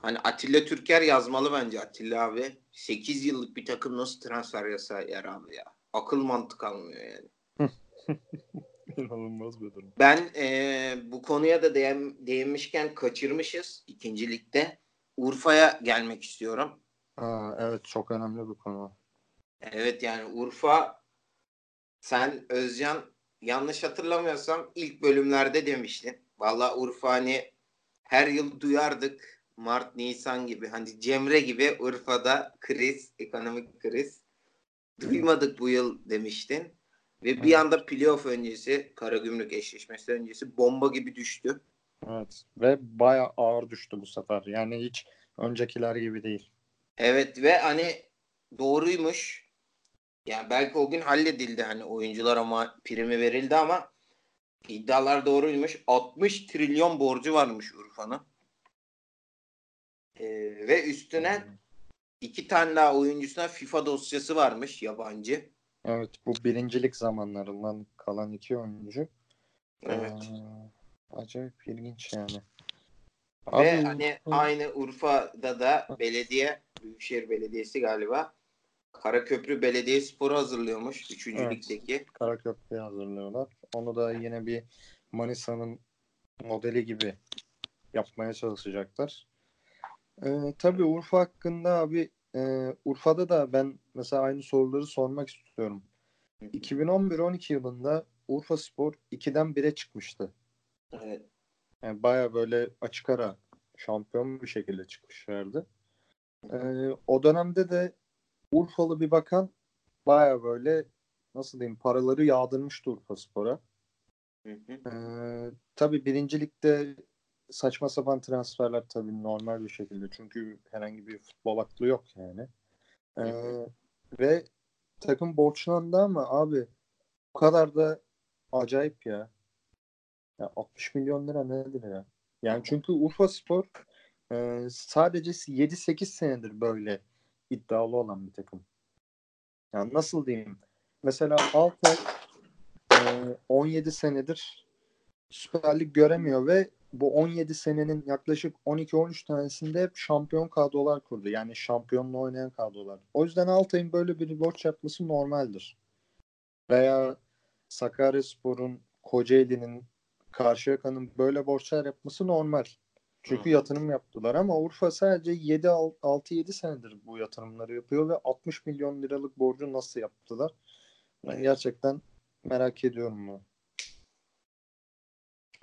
Hani Atilla Türker yazmalı bence Atilla abi. sekiz yıllık bir takım nasıl transfer yasağı yer abi ya. Akıl mantık almıyor yani. İnanılmaz bir durum. Ben e, bu konuya da değin, değinmişken kaçırmışız ikinci ligde. Urfa'ya gelmek istiyorum. Aa, evet çok önemli bir konu. Evet yani Urfa, sen Özcan yanlış hatırlamıyorsam ilk bölümlerde demiştin. Vallahi Urfa hani her yıl duyardık. Mart, Nisan gibi. Hani Cemre gibi Urfa'da kriz, ekonomik kriz. Duymadık bu yıl demiştin. Ve bir anda playoff öncesi, Karagümrük eşleşmesi öncesi bomba gibi düştü. Evet. Ve bayağı ağır düştü bu sefer. Yani hiç öncekiler gibi değil. Evet ve hani doğruymuş. Yani belki o gün halledildi hani oyuncular ama primi verildi ama iddialar doğruymuş. altmış trilyon borcu varmış Urfa'nın. Ee, ve üstüne iki tane daha oyuncusuna FIFA dosyası varmış yabancı. Evet bu birincilik zamanlarından kalan iki oyuncu. Evet. Ee, acayip ilginç yani. Ve Abi, hani o... aynı Urfa'da da belediye, Büyükşehir Belediyesi galiba Karaköprü Belediyespor'u hazırlıyormuş üçüncü evet, ligdeki. Karaköprü'yü hazırlıyorlar. Onu da yine bir Manisa'nın modeli gibi yapmaya çalışacaklar. Ee, tabii Urfa hakkında abi e, Urfa'da da ben mesela aynı soruları sormak istiyorum. iki bin on bir on iki yılında Urfa Spor ikiden bire çıkmıştı. Evet. Yani baya böyle açık ara şampiyon bir şekilde çıkmışlardı. E, o dönemde de Urfalı bir bakan baya böyle nasıl diyeyim paraları yağdırmıştı Urfa Spor'a. E, tabii birincilikte saçma sapan transferler tabii normal bir şekilde. Çünkü herhangi bir futbol aklı yok yani. Ee, ve takım borçlandı ama abi bu kadar da acayip ya. Ya altmış milyon lira nedir ya? Yani çünkü Urfa Spor e, sadece yedi sekiz senedir böyle iddialı olan bir takım. Yani nasıl diyeyim? Mesela Altay e, on yedi senedir Süper Lig göremiyor ve bu on yedi senenin yaklaşık on iki on üç tanesinde hep şampiyon kadrolar kurdu. Yani şampiyonla oynayan kadrolar. O yüzden Altay'ın böyle bir borç yapması normaldir. Veya Sakaryaspor'un, Kocaeli'nin, Karşıyaka'nın böyle borçlar yapması normal. Çünkü Hı. yatırım yaptılar ama Urfa sadece altı yedi senedir bu yatırımları yapıyor ve altmış milyon liralık borcu nasıl yaptılar? Ben gerçekten merak ediyorum bunu.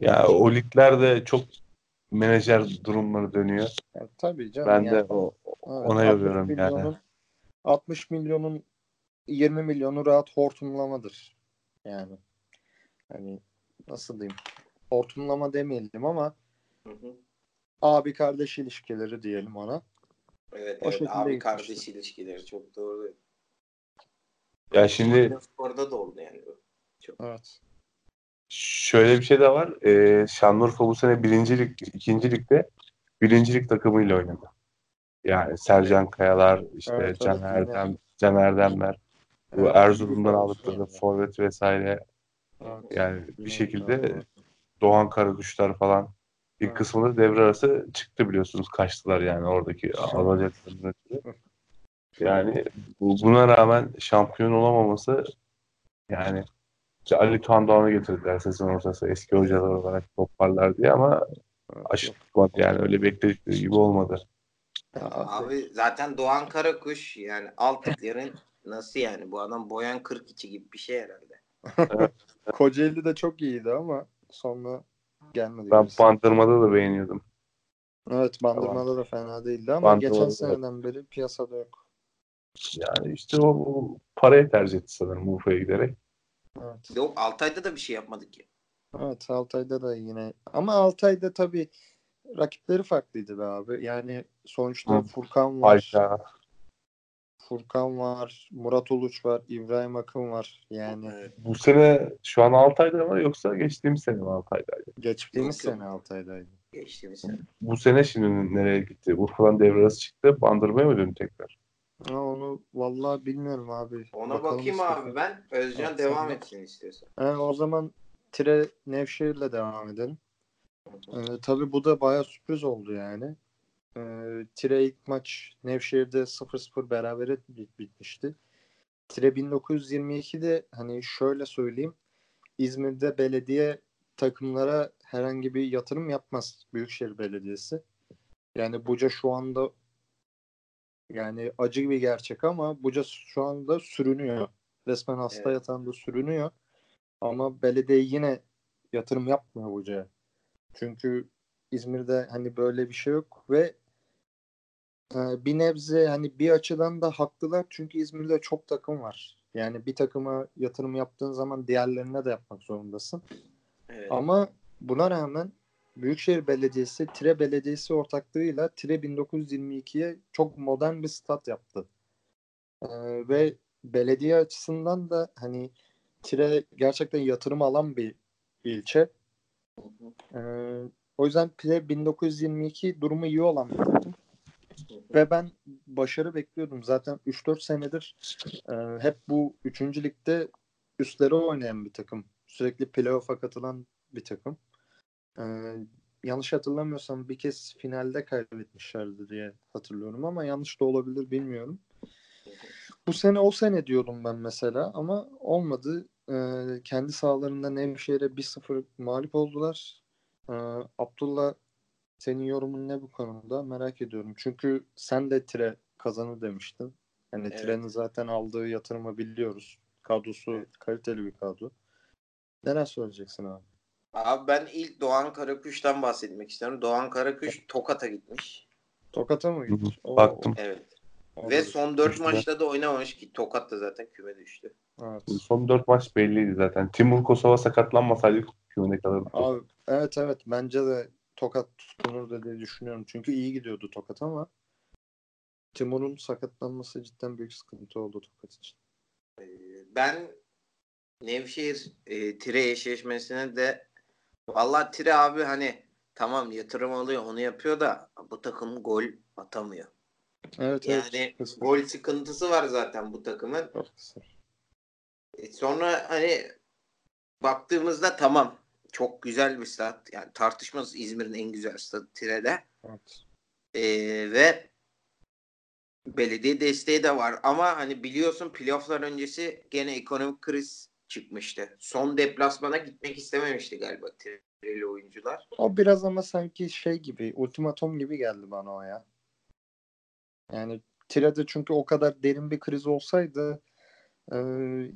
Ya o liglerde çok menajer durumları dönüyor. Ya, tabii canım. Ben yani, de o, ona evet, yoruyorum milyonun, yani. altmış milyonun yirmi milyonu rahat hortumlamadır. Yani hani nasıl diyeyim? Hortumlama demeyelim ama hı hı. abi kardeş ilişkileri diyelim ona. Evet, o evet abi kardeş işte. ilişkileri çok doğru. Ya şimdi sporda da oldu yani. Çok. Evet. Şöyle bir şey de var. Ee, Şanlıurfa bu sene birincilik, ikincilikte birincilik takımıyla oynadı. Yani Sercan Kayalar, işte evet, Can Erdem, Can Erdemler. Bu Erzurum'dan aldıkları forvet vesaire, yani bir şekilde Doğan Karagüşler falan ilk kısmında devre arası çıktı biliyorsunuz, kaçtılar yani oradaki alacaklarından. Yani buna rağmen şampiyon olamaması, yani işte Ali Tandoğan'ı getirdiler sezon ortası, eski hocalar olarak toparlar diye, ama aşırı tutmadı yani, öyle bekledikleri gibi olmadı. Abi zaten Doğan Karakuş yani Altay'ın nasıl yani, bu adam Boyan kırk iki gibi bir şey herhalde. Evet. Kocaeli de çok iyiydi ama sonra gelmedi. Ben gerisi. Bandırma'da da beğeniyordum. Evet, Bandırma'da tamam. da fena değildi ama Bandırma'da geçen seneden beri piyasada yok. Yani işte o, o parayı tercih etti sanırım Urfa'ya giderek. Evet. Yok, Altay'da da bir şey yapmadık ya. Evet, Altay'da da yine, ama Altay'da tabii rakipleri farklıydı be abi. Yani sonuçta Hı. Furkan var. Ayşe. Furkan var, Murat Uluç var, İbrahim Akın var. Yani bu sene şu an Altay'da mı yoksa geçtiğimiz sene mi Altay'daydı? Geçtiğimiz sene Altay'daydı. Geçtiğimiz sene. Bu sene şimdi nereye gitti? Urfa'dan devre arası çıktı. Bandırma'ya mı döndü tekrar? Ha, onu vallahi bilmiyorum abi. Ona bakalım, bakayım istedim. Abi ben. Özcan evet, devam etsin istiyorsan. Ha, o zaman Tire Nevşehir'le devam edelim. Ee, tabii bu da bayağı sürpriz oldu yani. Ee, Tire ilk maç Nevşehir'de sıfır sıfır berabere bitmişti. Tire bin dokuz yüz yirmi ikide hani şöyle söyleyeyim, İzmir'de belediye takımlara herhangi bir yatırım yapmaz Büyükşehir Belediyesi. Yani Buca şu anda, yani acı bir gerçek ama Buca şu anda sürünüyor. Resmen hasta evet. yatağında sürünüyor. Ama belediye yine yatırım yapmıyor Buca'ya. Çünkü İzmir'de hani böyle bir şey yok ve bir nebze hani bir açıdan da haklılar, çünkü İzmir'de çok takım var. Yani bir takıma yatırım yaptığın zaman diğerlerine de yapmak zorundasın. Evet. Ama buna rağmen Büyükşehir Belediyesi, Tire Belediyesi ortaklığıyla Tire bin dokuz yüz yirmi ikiye çok modern bir stat yaptı. Ee, ve belediye açısından da hani Tire gerçekten yatırım alan bir ilçe. Ee, o yüzden Tire bin dokuz yüz yirmi iki durumu iyi olan bir takım. Ve ben başarı bekliyordum. Zaten üç dört senedir e, hep bu üçüncü ligde üstlere oynayan bir takım. Sürekli playoff'a katılan bir takım. Ee, yanlış hatırlamıyorsam bir kez finalde kaybetmişlerdi diye hatırlıyorum ama yanlış da olabilir, bilmiyorum. Bu sene o sene diyordum ben mesela ama olmadı. Ee, kendi sahalarında Nevşehir'e bir sıfır mağlup oldular. Ee, Abdullah, senin yorumun ne bu konuda? Merak ediyorum. Çünkü sen de Tire kazanır demiştin. Yani evet. Tire'nin zaten aldığı yatırımı biliyoruz. Kadrosu evet. kaliteli bir kadro. Neler söyleyeceksin abi? Abi ben ilk Doğan Karakuş'tan bahsetmek istiyorum. Doğan Karakuş Tokat'a gitmiş. Tokat'a mı gitmiş? Oo, baktım. Evet. Olur. Ve son dört maçta da oynamamış ki Tokat da zaten küme düştü. Evet. Son dört maç belliydi zaten. Timur Kosova sakatlanmasaydı kümede kalırdı. Abi evet evet, bence de Tokat tutunurdu diye düşünüyorum. Çünkü iyi gidiyordu Tokat ama Timur'un sakatlanması cidden büyük sıkıntı oldu Tokat için. Ben Nevşehir e, Tire eşleşmesine de vallahi Tire abi hani tamam yatırım alıyor, onu yapıyor da bu takım gol atamıyor. Evet, yani evet. gol sıkıntısı var zaten bu takımın. E sonra hani baktığımızda tamam çok güzel bir stat, yani tartışmasız İzmir'in en güzel stadı Tire'de. Evet. E, ve belediye desteği de var ama hani biliyorsun playofflar öncesi gene ekonomik kriz çıkmıştı. Son deplasmana gitmek istememişti galiba Tireli oyuncular. O biraz ama sanki şey gibi, ultimatom gibi geldi bana o ya. Yani Tire'de çünkü o kadar derin bir kriz olsaydı e,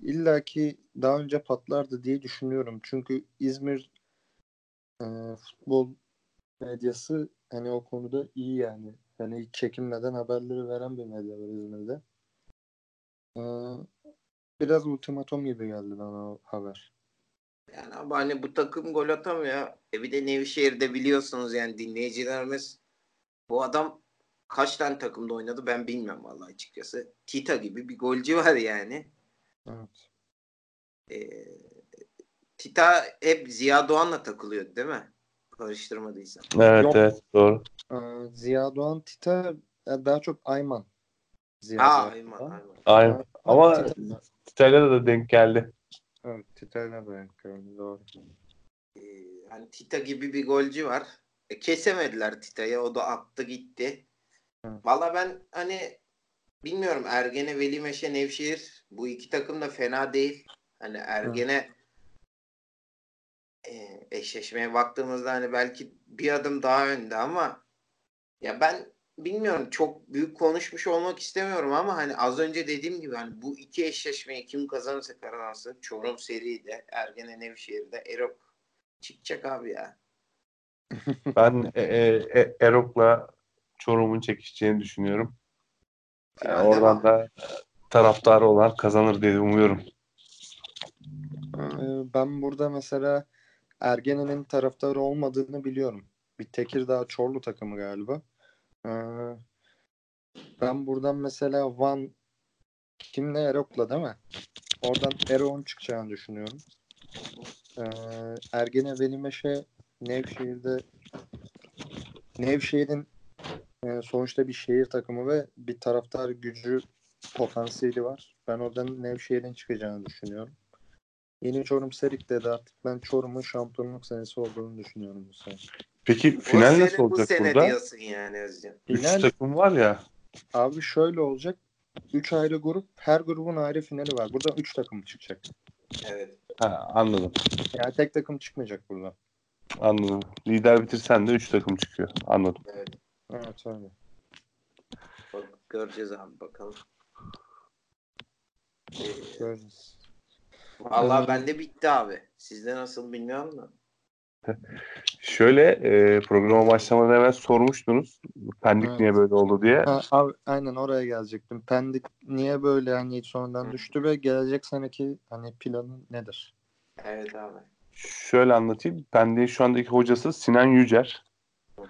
illaki daha önce patlardı diye düşünüyorum. Çünkü İzmir e, futbol medyası hani o konuda iyi yani. Yani hiç çekinmeden haberleri veren bir medya var İzmir'de. E, biraz ultimatom gibi geldi bana o haber. Yani ama hani bu takım gol atamıyor. E bir de Nevşehir'de biliyorsunuz yani dinleyicilerimiz, bu adam kaç tane takımda oynadı ben bilmem vallahi açıkçası. Tita gibi bir golcü var yani. Evet. Ee, Tita hep Ziya Doğan'la takılıyordu değil mi? Karıştırmadıysan. Evet. Yok. Evet doğru. Ee, Ziya Doğan, Tita daha çok Ayman. Ziya Aa, aynen, aynen. Ama Titalya'da da denk geldi. Evet, Titalya'da denk geldi, doğru. Ee, hani Tita gibi bir golcü var. E, kesemediler Tita'ya, o da attı gitti. Valla ben hani bilmiyorum, Ergene, Velimeşe, Nevşehir bu iki takım da fena değil. Hani Ergene e, eşleşmeye baktığımızda hani belki bir adım daha önde ama ya ben bilmiyorum, çok büyük konuşmuş olmak istemiyorum ama hani az önce dediğim gibi hani bu iki eşleşmeyi kim kazanırsa kazanırsın, Çorum seride, Ergene Nevşehir'de Erok çıkacak abi ya. Ben e, e, Erok'la Çorum'un çekişeceğini düşünüyorum. Yani yani oradan mi? Da taraftarı olan kazanır diye umuyorum. Ben burada mesela Ergene'nin taraftarı olmadığını biliyorum. Bir Tekirdağ Çorlu takımı galiba. Ben buradan mesela Van kimle, Erok'la değil mi? Oradan Erok'un çıkacağını düşünüyorum. Ergene, Velimeşe, Nevşehir'de Nevşehir'in sonuçta bir şehir takımı ve bir taraftar gücü potansiyeli var. Ben oradan Nevşehir'in çıkacağını düşünüyorum. Yeni Çorum Serik'te de artık ben Çorum'un şampiyonluk senesi olduğunu düşünüyorum bu sene. Peki final nasıl olacak bu burada? Bu sene diyorsun yani Özcan. Üç final, takım var ya. Abi şöyle olacak. Üç ayrı grup. Her grubun ayrı finali var. Burada üç takım çıkacak. Evet. Ha, anladım. Yani tek takım çıkmayacak burada. Anladım. Lider bitirsen de üç takım çıkıyor. Anladım. Evet. Evet öyle. Bak, göreceğiz abi, bakalım. Göreceğiz. Vallahi bende bitti abi. Sizde nasıl bilmiyorum da. Şöyle e, programa başlamadan hemen sormuştunuz. Pendik evet. Niye böyle oldu diye. Ha, abi, aynen oraya gelecektim. Pendik niye böyle hani sonradan Hı. düştü ve gelecek seneki hani planı nedir? Evet abi. Şöyle anlatayım. Pendik'in şu andaki hocası Sinan Yücer. Hı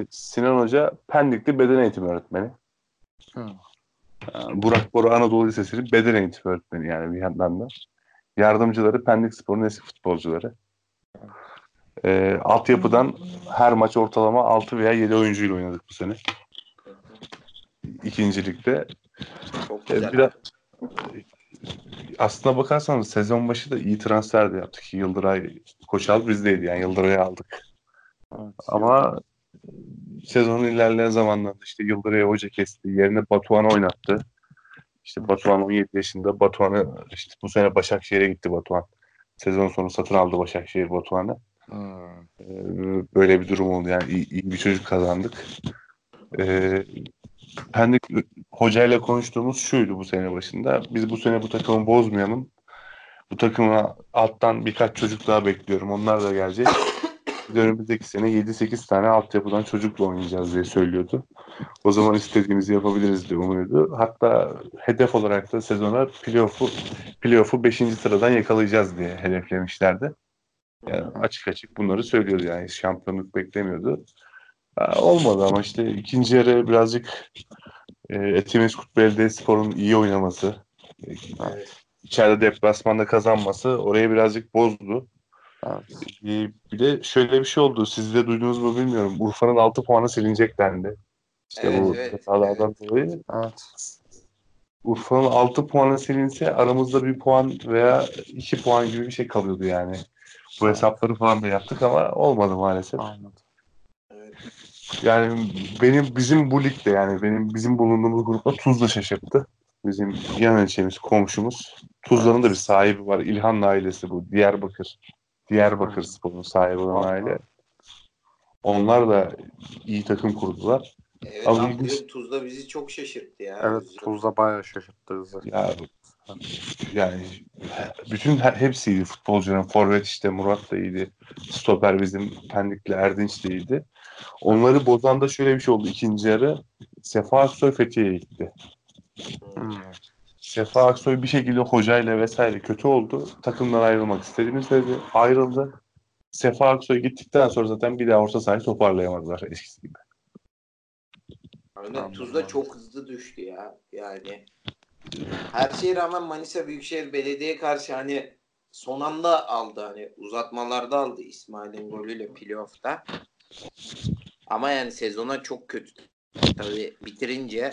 hı. Sinan Hoca Pendikli beden eğitimi öğretmeni. Hı. Burak Bora Anadolu Lisesi'nin beden eğitimi öğretmeni yani bir yandan da. Yardımcıları Pendik Spor'un eski futbolcuları. E, altyapıdan her maç ortalama altı veya yedi oyuncuyla oynadık bu sene. İkincilikte. E, biraz, aslına bakarsanız sezon başı da iyi transfer de yaptık. Yıldıray Koçal bizdeydi yani, Yıldıray'ı aldık. Evet. Ama sezonun ilerleyen zamanlarında işte Yıldıray'ı hoca kesti. Yerine Batuhan'ı oynattı. İşte Batuhan on yedi yaşında. Batuhan'ı işte bu sene Başakşehir'e gitti Batuhan. Sezon sonu satın aldı Başakşehir Batuhan'ı. Hmm. Böyle bir durum oldu yani. İyi, iyi bir çocuk kazandık. Ee, Pendik hocayla konuştuğumuz şuydu bu sene başında. Biz bu sene bu takımı bozmayalım. Bu takıma alttan birkaç çocuk daha bekliyorum. Onlar da gelecek. Önümüzdeki sene yedi sekiz tane altyapıdan çocukla oynayacağız diye söylüyordu. O zaman istediğimizi yapabiliriz diye umuyordu. Hatta hedef olarak da sezona playoff'u playoff'u beşinci sıradan yakalayacağız diye hedeflemişlerdi. Yani açık açık bunları söylüyordu yani, şampiyonluk beklemiyordu. Olmadı ama işte ikinci yarı birazcık e, Etimesgut Belediyespor'un iyi oynaması, evet. içeride deplasmanda kazanması orayı birazcık bozdu. Ee, bir de şöyle bir şey oldu. Siz de duydunuz mu bilmiyorum. Urfa'nın altı puanı silinecek dendi. İşte evet, bu evet, hatalardan evet. dolayı. Evet. Urfa'nın altı puanı silinse aramızda bir puan veya iki puan gibi bir şey kalıyordu yani. Bu hesapları falan da yaptık ama olmadı maalesef. Anladım. Evet. Yani benim bizim bu ligde yani benim bizim bulunduğumuz grupta Tuzla şaşırttı. Bizim yan ilçemiz, komşumuz. Tuzla'nın da bir sahibi var. İlhan'ın ailesi bu. Diyarbakır. Diyarbakır Spor'un sahibi olan aile. Onlar da iyi takım kurdular. Evet, ama biz... Tuzla bizi çok şaşırttı ya. Evet, bizi. Tuzla bayağı şaşırttı bizi. Ya, yani bütün her, hepsi iyiydi futbolcuların. Forvet işte Murat da iyiydi. Stoper bizim Pendik'le Erdinç de iyiydi. Onları bozan da şöyle bir şey oldu ikinci yarı. Sefa Aksoy Fethiye'ye gitti. Hmm. Sefa Aksoy bir şekilde hocayla vesaire kötü oldu. Takımdan ayrılmak istediğimiz dedi. Ayrıldı. Sefa Aksoy gittikten sonra zaten bir daha orta sahayı toparlayamadılar eskisi gibi. Aynen, Tuzla çok hızlı düştü ya. Yani her şeye rağmen Manisa Büyükşehir Belediye karşı hani son anda aldı. Hani uzatmalarda aldı İsmail'in golüyle playoff'ta. Ama yani sezona çok kötü. Tabii bitirince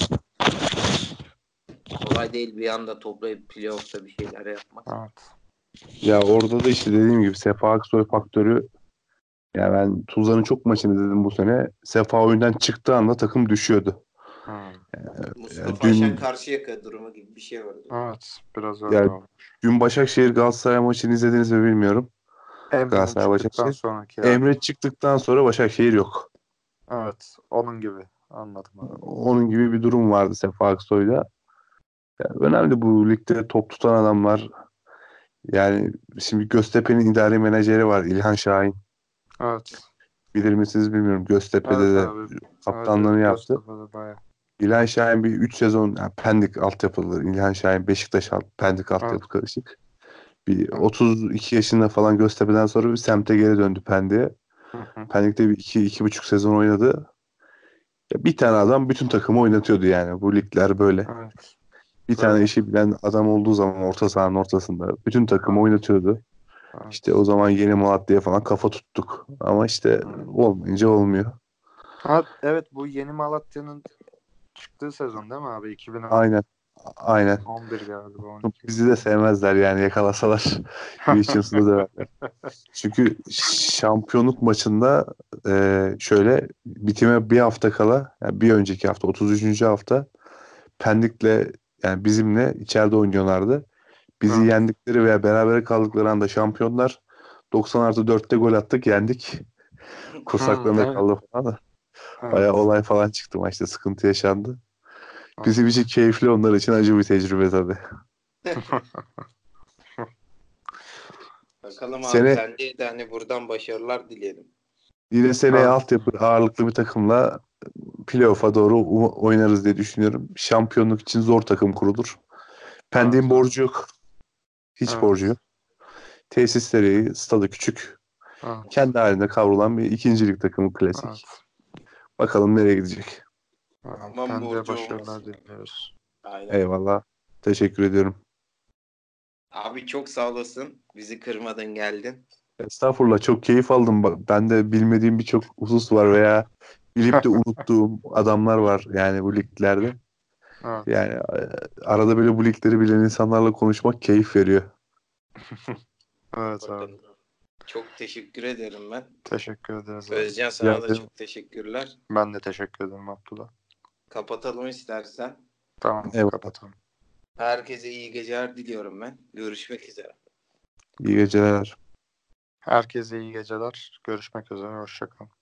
kolay değil bir anda toplayıp playoff'ta bir şeyler yapmak. Evet. Ya orada da işte dediğim gibi Sefa Aksoy faktörü. Ya ben Tuzla'nın çok maçını izledim bu sene. Sefa oyundan çıktığı anda takım düşüyordu. Hmm. Yani, Mustafa Aşan dün... Karşıyaka durumu gibi bir şey vardı. Evet, biraz öyle olmuş. Dün Başakşehir Galatasaray maçını izlediniz mi bilmiyorum. Emre Galatasaray Başakşehir. Sonraki Emre çıktıktan sonra Başakşehir yok. Evet, onun gibi anladım. Abi. Onun gibi bir durum vardı Sefa Aksoy'da. Yani önemli bu ligde top tutan adamlar. Yani şimdi Göztepe'nin idari menajeri var İlhan Şahin. Evet. Bilir misiniz bilmiyorum. Göztepe'de evet, de abi. Kaptanlığını evet, yaptı. İlhan Şahin bir üç sezon yani Pendik altyapılı. İlhan Şahin Beşiktaş alt, Pendik altyapı evet. Karışık. Bir otuz iki yaşında falan Göztepe'den sonra bir semte geri döndü Pendik'e. Hı-hı. Pendik'te bir iki iki buçuk sezon oynadı. Ya bir tane adam bütün takımı oynatıyordu yani. Bu ligler böyle. Evet. Bir evet. tane işi bilen adam olduğu zaman orta sahanın ortasında bütün takımı oynatıyordu. Evet. İşte o zaman Yeni Malatya'ya falan kafa tuttuk. Ama işte evet. olmayınca olmuyor. Ha, evet bu Yeni Malatya'nın çıktığı sezon değil mi abi? iki bin on Aynen. Aynen. on bir galiba. on iki Bizi de sevmezler yani yakalasalar. Yüzçüsünü döverler. Çünkü şampiyonluk maçında e, şöyle bitime bir hafta kala yani bir önceki hafta otuz üçüncü hafta Pendik'le yani bizimle içeride oynuyorlardı. Bizi evet. yendikleri veya berabere kaldıkları anda şampiyonlar. doksan artı dörtte gol attık, yendik. Kursaklarında evet. kaldı falan da. Evet. Bayağı olay falan çıktı maçta. Sıkıntı yaşandı. Evet. Bizim için keyifli, onlar için acı bir tecrübe tabii. Bakalım abi sene... sendeyi de hani buradan başarılar dileyelim. Yine seneye altyapı ağırlıklı bir takımla playoff'a doğru oynarız diye düşünüyorum. Şampiyonluk için zor takım kurulur. Pendik'in evet. borcu yok. Hiç evet. borcu yok. Tesisleri, stadı küçük. Evet. Kendi halinde kavrulan bir ikincilik takımı klasik. Evet. Bakalım nereye gidecek. Tamam, Pendik'e başarılar diliyoruz. Aynen. Eyvallah. Teşekkür ediyorum. Abi çok sağ olasın. Bizi kırmadın geldin. Estağfurullah. Çok keyif aldım. Ben de bilmediğim birçok husus var veya bilip de unuttuğum adamlar var. Yani bu liglerde. Evet. Yani arada böyle bu ligleri bilen insanlarla konuşmak keyif veriyor. Evet abi. Çok teşekkür ederim ben. Teşekkür ederiz. Özcan sana ya, da de... çok teşekkürler. Ben de teşekkür ederim Abdullah. Kapatalım istersen. Tamam evet. kapatalım. Herkese iyi geceler diliyorum ben. Görüşmek üzere. İyi geceler. Herkese iyi geceler. Görüşmek üzere. Hoşçakalın.